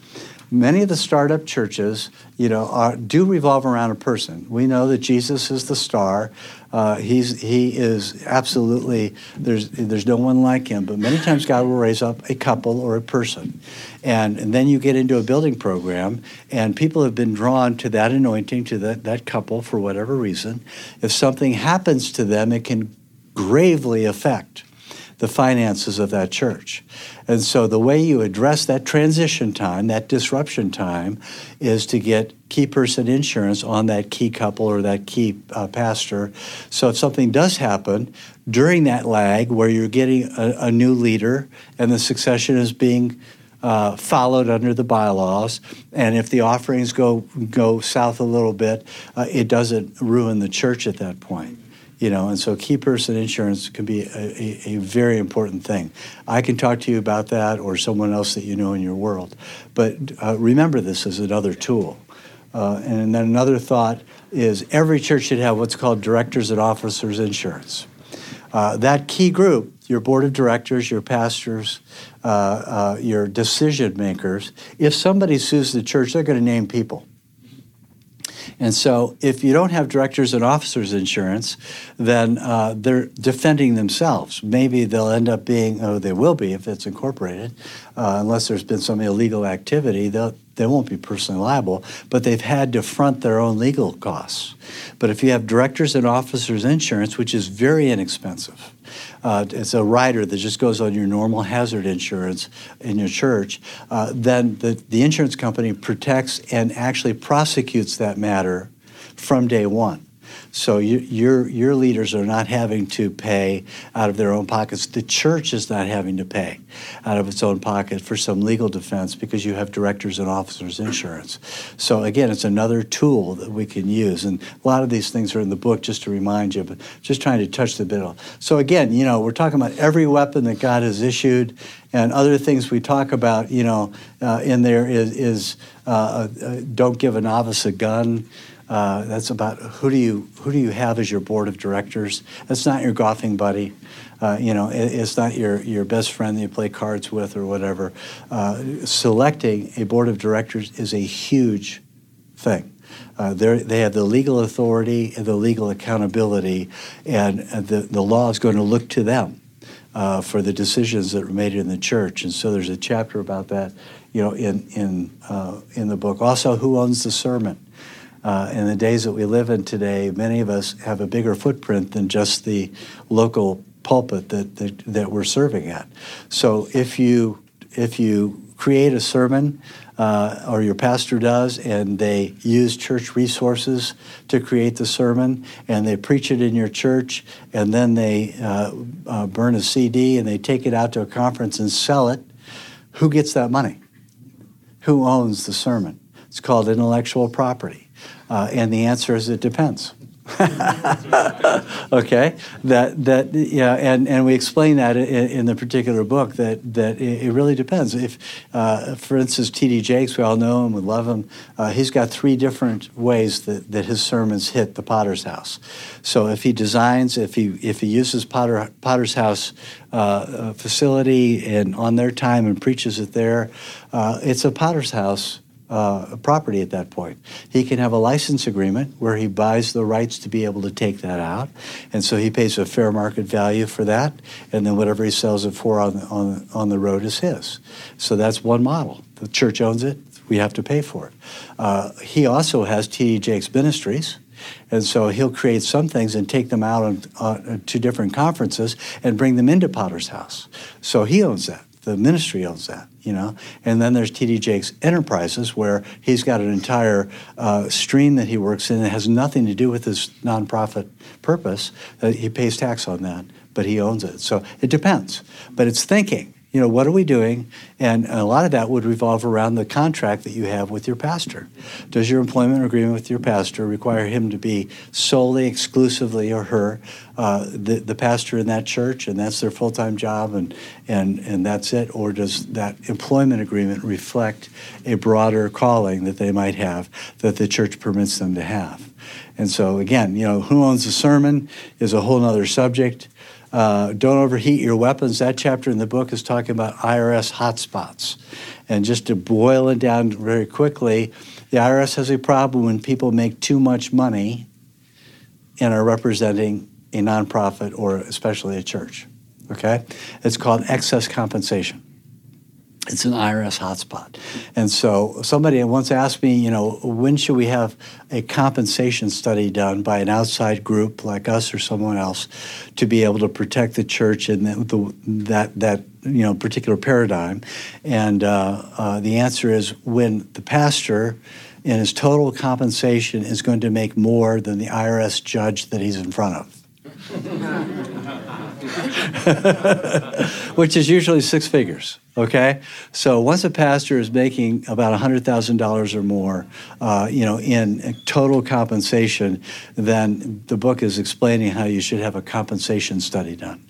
Many of the startup churches, you know, are, do revolve around a person. We know that Jesus is the star. Uh, he's he is absolutely, there's there's no one like him, but many times God will raise up a couple or a person. And, and then you get into a building program, and people have been drawn to that anointing, to that, that couple for whatever reason. If something happens to them, it can gravely affect the finances of that church. And so the way you address that transition time, that disruption time, is to get key person insurance on that key couple or that key uh, pastor. So if something does happen during that lag where you're getting a, a new leader and the succession is being uh, followed under the bylaws, and if the offerings go, go south a little bit, uh, it doesn't ruin the church at that point. You know, and so key person insurance can be a, a, a very important thing. I can talk to you about that, or someone else that you know in your world. But uh, remember this as another tool. Uh, and then another thought is every church should have what's called directors and officers insurance. Uh, that key group, your board of directors, your pastors, uh, uh, your decision makers, if somebody sues the church, they're going to name people. And so if you don't have directors and officers insurance, then uh, they're defending themselves. Maybe they'll end up being, oh, they will be if it's incorporated, uh, unless there's been some illegal activity, they'll, they won't be personally liable, but they've had to front their own legal costs. But if you have directors and officers insurance, which is very inexpensive, uh, it's a rider that just goes on your normal hazard insurance in your church, uh, then the, the insurance company protects and actually prosecutes that matter from day one. So you, your your leaders are not having to pay out of their own pockets. The church is not having to pay out of its own pocket for some legal defense because you have directors and officers insurance. So again, it's another tool that we can use. And a lot of these things are in the book just to remind you, but just trying to touch the middle. So again, you know, we're talking about every weapon that God has issued, and other things we talk about, you know, uh, in there is, is uh, uh, don't give a novice a gun. Uh, that's about who do you who do you have as your board of directors? That's not your golfing buddy, uh, you know. It, it's not your, your best friend that you play cards with or whatever. Uh, selecting a board of directors is a huge thing. Uh, they have the legal authority and the legal accountability, and the the law is going to look to them uh, for the decisions that were made in the church. And so there's a chapter about that, you know, in in uh, in the book. Also, who owns the sermon? Uh, in the days that we live in today, many of us have a bigger footprint than just the local pulpit that, that, that we're serving at. So if you if you create a sermon, uh, or your pastor does, and they use church resources to create the sermon, and they preach it in your church, and then they uh, uh, burn a C D and they take it out to a conference and sell it, who gets that money? Who owns the sermon? It's called intellectual property. Uh, and the answer is it depends. Okay, that that yeah, and, and we explain that in, in the particular book that that it, it really depends. If, uh, for instance, T D Jakes, we all know him, we love him. Uh, he's got three different ways that, that his sermons hit the Potter's House. So if he designs, if he if he uses Potter Potter's House uh, facility and on their time and preaches it there, uh, it's a Potter's House. Uh, property at that point. He can have a license agreement where he buys the rights to be able to take that out, and so he pays a fair market value for that, and then whatever he sells it for on the, on the, on the road is his. So that's one model. The church owns it. We have to pay for it. Uh, he also has T D Jakes Ministries, and so he'll create some things and take them out on, on, to different conferences and bring them into Potter's House. So he owns that. The ministry owns that, you know. And then there's T D Jakes Enterprises, where he's got an entire uh, stream that he works in that has nothing to do with his nonprofit purpose. Uh, he pays tax on that, but he owns it. So it depends. But it's thinking, you know, what are we doing? And a lot of that would revolve around the contract that you have with your pastor. Does your employment agreement with your pastor require him to be solely, exclusively, or her, Uh, the, the pastor in that church, and that's their full-time job, and, and, and that's it? Or does that employment agreement reflect a broader calling that they might have that the church permits them to have? And so, again, you know, who owns the sermon is a whole other subject. Uh, don't overheat your weapons. That chapter in the book is talking about I R S hotspots. And just to boil it down very quickly, the I R S has a problem when people make too much money and are representing a nonprofit or especially a church, okay? It's called excess compensation. It's an I R S hotspot. And so somebody once asked me, you know, when should we have a compensation study done by an outside group like us or someone else to be able to protect the church and the, the, that, that you know, particular paradigm? And uh, uh, the answer is when the pastor and his total compensation is going to make more than the I R S judge that he's in front of. Which is usually six figures, okay? So once a pastor is making about one hundred thousand dollars or more, uh, you know, in total compensation, then the book is explaining how you should have a compensation study done.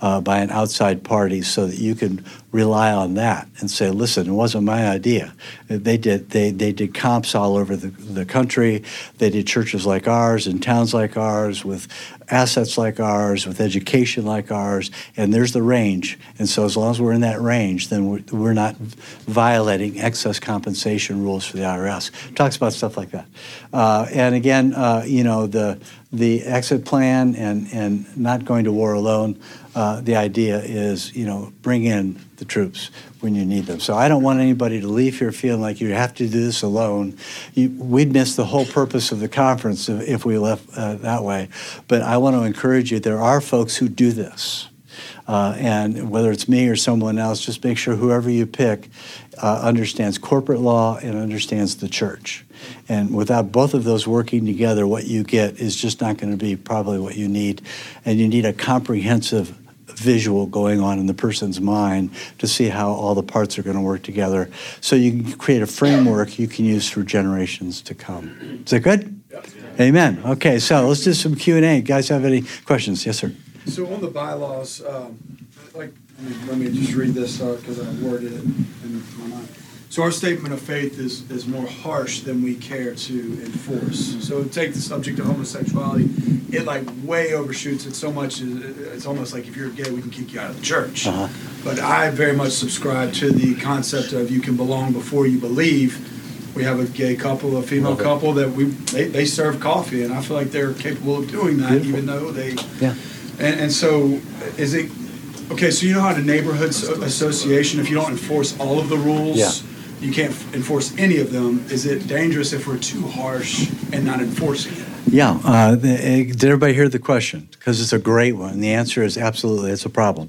uh, by an outside party so that you can rely on that and say, listen, it wasn't my idea. They did they, they did comps all over the, the country. They did churches like ours in towns like ours with assets like ours, with education like ours, and there's the range. And so as long as we're in that range, then we're, we're not violating excess compensation rules for the I R S. It talks about stuff like that. Uh, and again, uh, you know, the the exit plan and, and not going to war alone, uh, the idea is, you know, bring in the troops when you need them. So I don't want anybody to leave here feeling like you have to do this alone. You, we'd miss the whole purpose of the conference if, if we left uh, that way. But I want to encourage you, there are folks who do this. Uh, and whether it's me or someone else, just make sure whoever you pick uh, understands corporate law and understands the church. And without both of those working together, what you get is just not going to be probably what you need. And you need a comprehensive visual going on in the person's mind to see how all the parts are going to work together. So you can create a framework you can use for generations to come. Is that good? Yeah. Amen. Okay, so let's do some Q and A. Guys have any questions? Yes, sir. So on the bylaws, um, like, I mean, let me just read this because uh, I worded it in my mind. So our statement of faith is, is more harsh than we care to enforce. So take the subject of homosexuality, it like way overshoots it so much, it's almost like if you're gay, we can kick you out of the church. Uh-huh. But I very much subscribe to the concept of you can belong before you believe. We have a gay couple, a female okay. couple that we they, they serve coffee, and I feel like they're capable of doing that. Beautiful. Even though they... Yeah. And, and so is it... Okay, so you know how the neighborhood association, if you don't enforce all of the rules... Yeah. You can't enforce any of them. Is it dangerous if we're too harsh and not enforcing it? Yeah. Uh, did everybody hear the question? Because it's a great one. And the answer is absolutely it's a problem.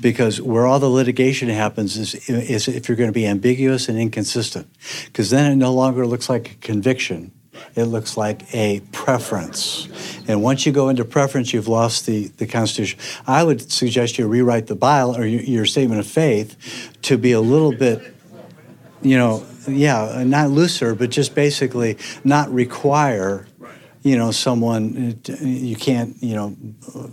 Because where all the litigation happens is, is if you're going to be ambiguous and inconsistent. Because then it no longer looks like a conviction. It looks like a preference. And once you go into preference, you've lost the, the Constitution. I would suggest you rewrite the Bible or your statement of faith to be a little bit... You know, yeah, not looser, but just basically not require, you know, someone, you can't, you know,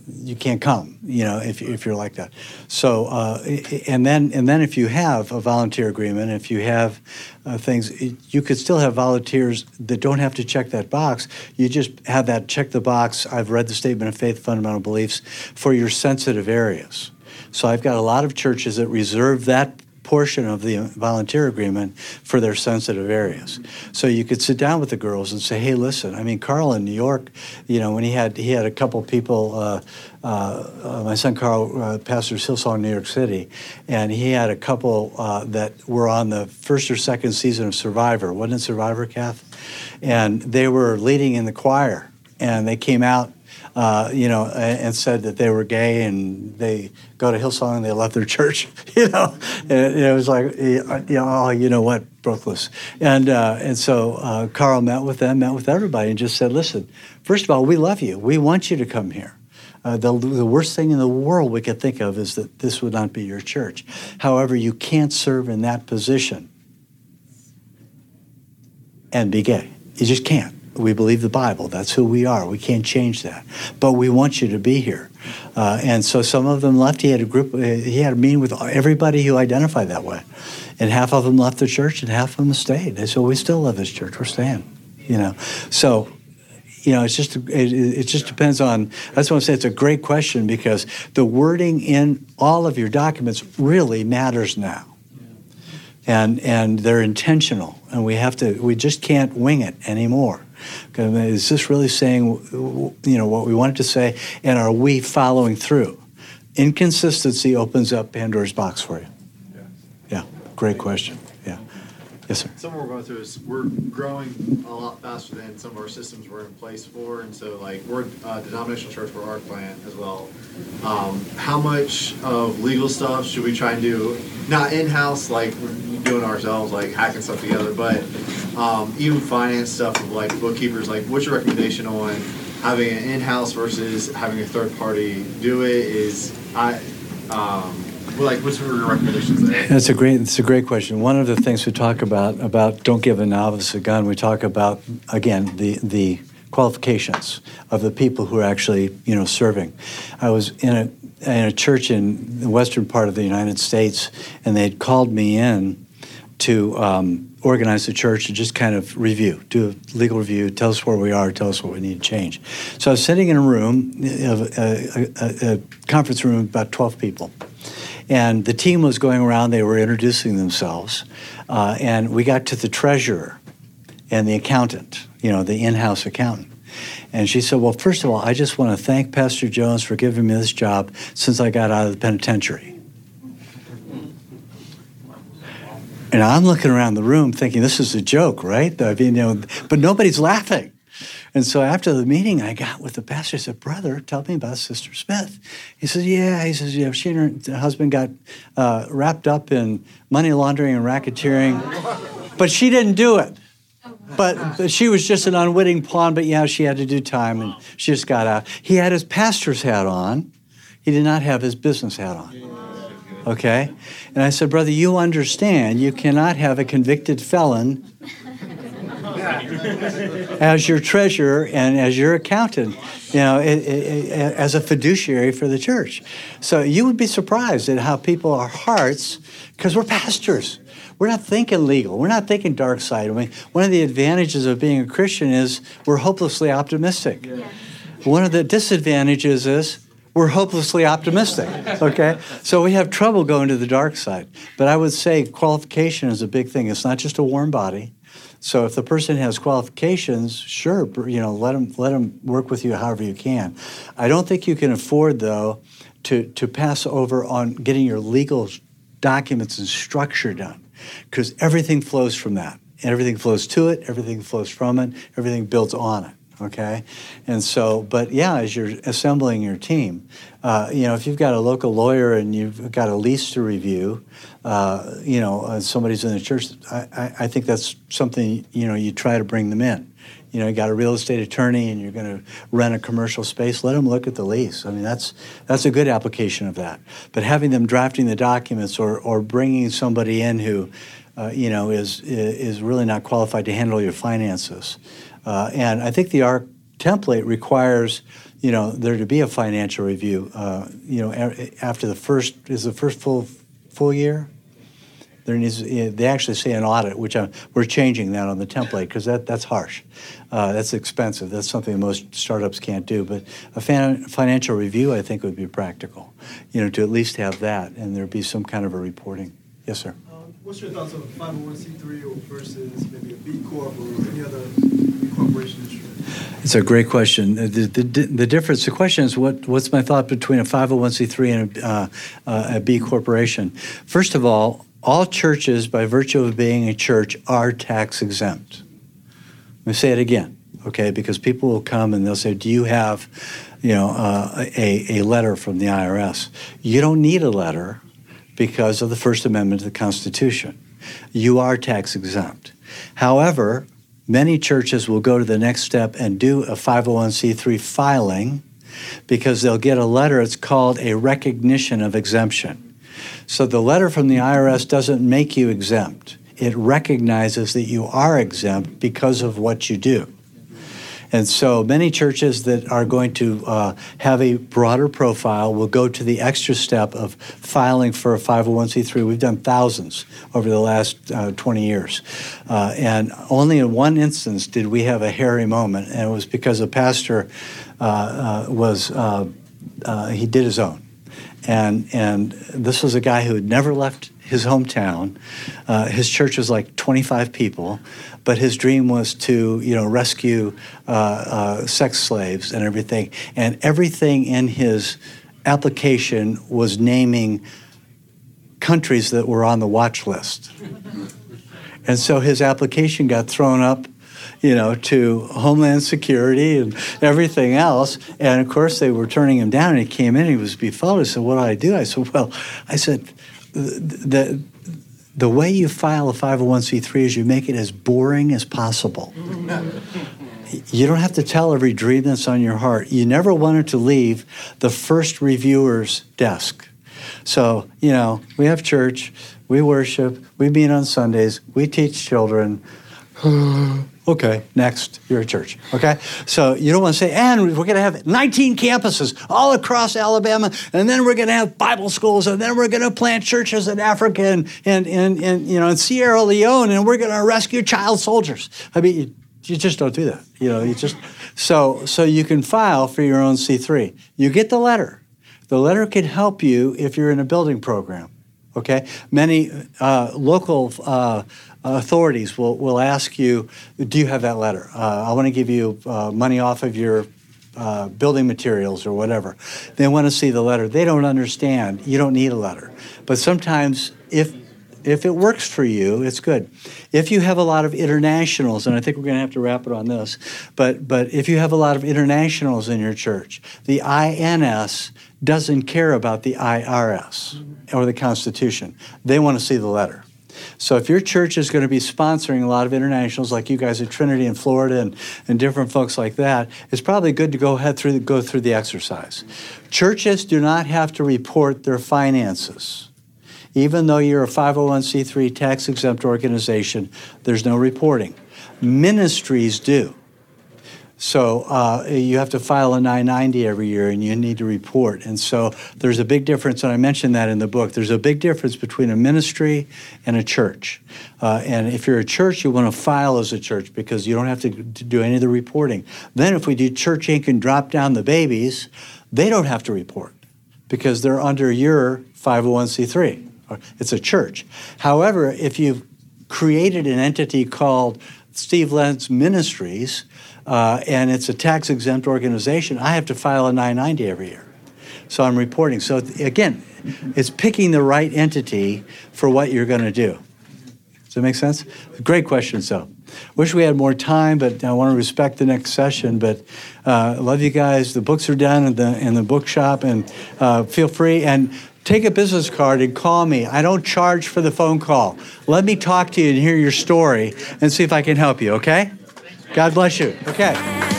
you can't come, you know, if if you're like that. So, uh, and then and then if you have a volunteer agreement, if you have uh, things, you could still have volunteers that don't have to check that box. You just have that check the box, I've read the Statement of Faith, Fundamental Beliefs, for your sensitive areas. So I've got a lot of churches that reserve that portion of the volunteer agreement for their sensitive areas. So you could sit down with the girls and say, hey, listen, I mean, Carl in New York, you know, when he had he had a couple people, uh, uh, uh, my son Carl uh, pastors Hillsong New York City, and he had a couple uh, that were on the first or second season of Survivor. Wasn't it Survivor, Kath? And they were leading in the choir, and they came out Uh, you know, and said that they were gay and they go to Hillsong and they left their church, you know. And it was like, you know, oh, you know what, Brookless. And uh, and so uh, Carl met with them, met with everybody and just said, listen, first of all, we love you. We want you to come here. Uh, the, the worst thing in the world we could think of is that this would not be your church. However, you can't serve in that position and be gay. You just can't. We believe the Bible. That's who we are. We can't change that. But we want you to be here. Uh, and so some of them left. He had a group. He had a meeting with everybody who identified that way. And half of them left the church and half of them stayed. They said, we still love this church. We're staying. You know. So, you know, it's just, it, it just depends on, that's why I say it's a great question because the wording in all of your documents really matters now. And, and they're intentional. And we have to, we just can't wing it anymore. Is this really saying, you know, what we wanted to say, and are we following through? Inconsistency opens up Pandora's box for you. Yeah, yeah. Great question. Yeah, yes, sir. Some we're going through is we're growing a lot faster than some of our systems were in place for, and so like we're a denominational church, we're A R C plant as well. Um, how much of legal stuff should we try and do? Not in-house, like we're doing ourselves, like hacking stuff together, but. Um, even finance stuff of like bookkeepers, like what's your recommendation on having an in-house versus having a third party do it? Is I um, well, like what's your recommendations there? That's a great that's a great question. One of the things we talk about about don't give a novice a gun, we talk about again the the qualifications of the people who are actually, you know, serving. I was in a in a church in the western part of the United States, and they had called me in to um, organize the church and just kind of review, do a legal review, tell us where we are, tell us what we need to change. So I was sitting in a room, a, a, a conference room, about twelve people. And the team was going around, they were introducing themselves, uh, and we got to the treasurer and the accountant, you know, the in-house accountant. And she said, well, first of all, I just want to thank Pastor Jones for giving me this job since I got out of the penitentiary. And I'm looking around the room thinking, this is a joke, right? I mean, you know, but nobody's laughing. And so after the meeting, I got with the pastor. I said, brother, tell me about Sister Smith. He says, yeah. He says, yeah, she and her husband got uh, wrapped up in money laundering and racketeering, but she didn't do it. But, but she was just an unwitting pawn, but yeah, she had to do time, and she just got out. He had his pastor's hat on. He did not have his business hat on, okay? And I said, brother, you understand you cannot have a convicted felon as your treasurer and as your accountant, you know, it, it, it, as a fiduciary for the church. So you would be surprised at how people, our hearts, because we're pastors. We're not thinking legal. We're not thinking dark side. I mean, one of the advantages of being a Christian is we're hopelessly optimistic. Yeah. One of the disadvantages is we're hopelessly optimistic, okay? So we have trouble going to the dark side. But I would say qualification is a big thing. It's not just a warm body. So if the person has qualifications, sure, you know, let them, let them work with you however you can. I don't think you can afford, though, to, to pass over on getting your legal documents and structure done, because everything flows from that. Everything flows to it, everything flows from it, everything builds on it, okay? And so, but yeah, as you're assembling your team, uh, you know, if you've got a local lawyer and you've got a lease to review, uh, you know, uh, somebody's in the church, I, I, I think that's something, you know, you try to bring them in. You know, you got a real estate attorney and you're going to rent a commercial space, let them look at the lease. I mean, that's that's a good application of that. But having them drafting the documents or or bringing somebody in who, uh, you know, is is really not qualified to handle your finances. Uh, and I think the A R C template requires, you know, there to be a financial review, uh, you know, after the first, is the first full full year? There needs, they actually say an audit, which I'm, we're changing that on the template because that, that's harsh. Uh, that's expensive. That's something most startups can't do. But a fan, financial review, I think, would be practical, you know, to at least have that, and there'd be some kind of a reporting. Yes, sir? Um, what's your thoughts on five oh one c three versus maybe a B Corp or any other corporation instrument? It's a great question. The, the, the difference, the question is, what, what's my thought between a five oh one c three and a, uh, uh, a B Corporation? First of all, all churches, by virtue of being a church, are tax exempt. Let me say it again, okay? Because people will come and they'll say, do you have, you know, uh, a, a letter from the I R S? You don't need a letter because of the First Amendment to the Constitution. You are tax exempt. However, many churches will go to the next step and do a five oh one c three filing because they'll get a letter. It's called a recognition of exemption. So the letter from the I R S doesn't make you exempt. It recognizes that you are exempt because of what you do. And so many churches that are going to uh, have a broader profile will go to the extra step of filing for a five oh one c three. We've done thousands over the last uh, twenty years. Uh, and only in one instance did we have a hairy moment, and it was because a pastor uh, uh, was, uh, uh, he did his own. And and this was a guy who had never left his hometown. Uh, his church was like twenty-five people, but his dream was to, you know, rescue uh, uh, sex slaves and everything. And everything in his application was naming countries that were on the watch list. And so his application got thrown up, you know, to Homeland Security and everything else. And, of course, they were turning him down, and he came in, and he was befuddled. He said, what do I do? I said, well, I said, the the way you file a five oh one c three is you make it as boring as possible. You don't have to tell every dream that's on your heart. You never wanted to leave the first reviewer's desk. So, you know, we have church, we worship, we meet on Sundays, we teach children. Okay, next, you're a church, okay? So you don't want to say, and we're going to have nineteen campuses all across Alabama, and then we're going to have Bible schools, and then we're going to plant churches in Africa and, and, and, and you know, in Sierra Leone, and we're going to rescue child soldiers. I mean, you, you just don't do that, you know, you just, so, so you can file for your own C three. You get the letter. The letter can help you if you're in a building program, okay? Many uh, local uh authorities will, will ask you, do you have that letter? Uh, I want to give you uh, money off of your uh, building materials or whatever. They want to see the letter. They don't understand. You don't need a letter. But sometimes if if it works for you, it's good. If you have a lot of internationals, and I think we're going to have to wrap it on this, but but if you have a lot of internationals in your church, the I N S doesn't care about the I R S or the Constitution. They want to see the letter. So if your church is going to be sponsoring a lot of internationals like you guys at Trinity in Florida and, and different folks like that, it's probably good to go ahead through the, go through the exercise. Churches do not have to report their finances. Even though you're a five oh one c three tax-exempt organization, there's no reporting. Ministries do. So uh, you have to file a nine ninety every year, and you need to report. And so there's a big difference, and I mentioned that in the book. There's a big difference between a ministry and a church. Uh, and if you're a church, you want to file as a church because you don't have to, to do any of the reporting. Then if we do Church Incorporated and drop down the babies, they don't have to report because they're under your five oh one c three. It's a church. However, if you've created an entity called Steve Lentz Ministries, Uh, and it's a tax-exempt organization, I have to file a nine ninety every year. So I'm reporting. So again, it's picking the right entity for what you're going to do. Does that make sense? Great question, so. Wish we had more time, but I want to respect the next session. But uh, love you guys. The books are done in the, in the bookshop, and uh, feel free. And take a business card and call me. I don't charge for the phone call. Let me talk to you and hear your story and see if I can help you, okay? God bless you. Okay.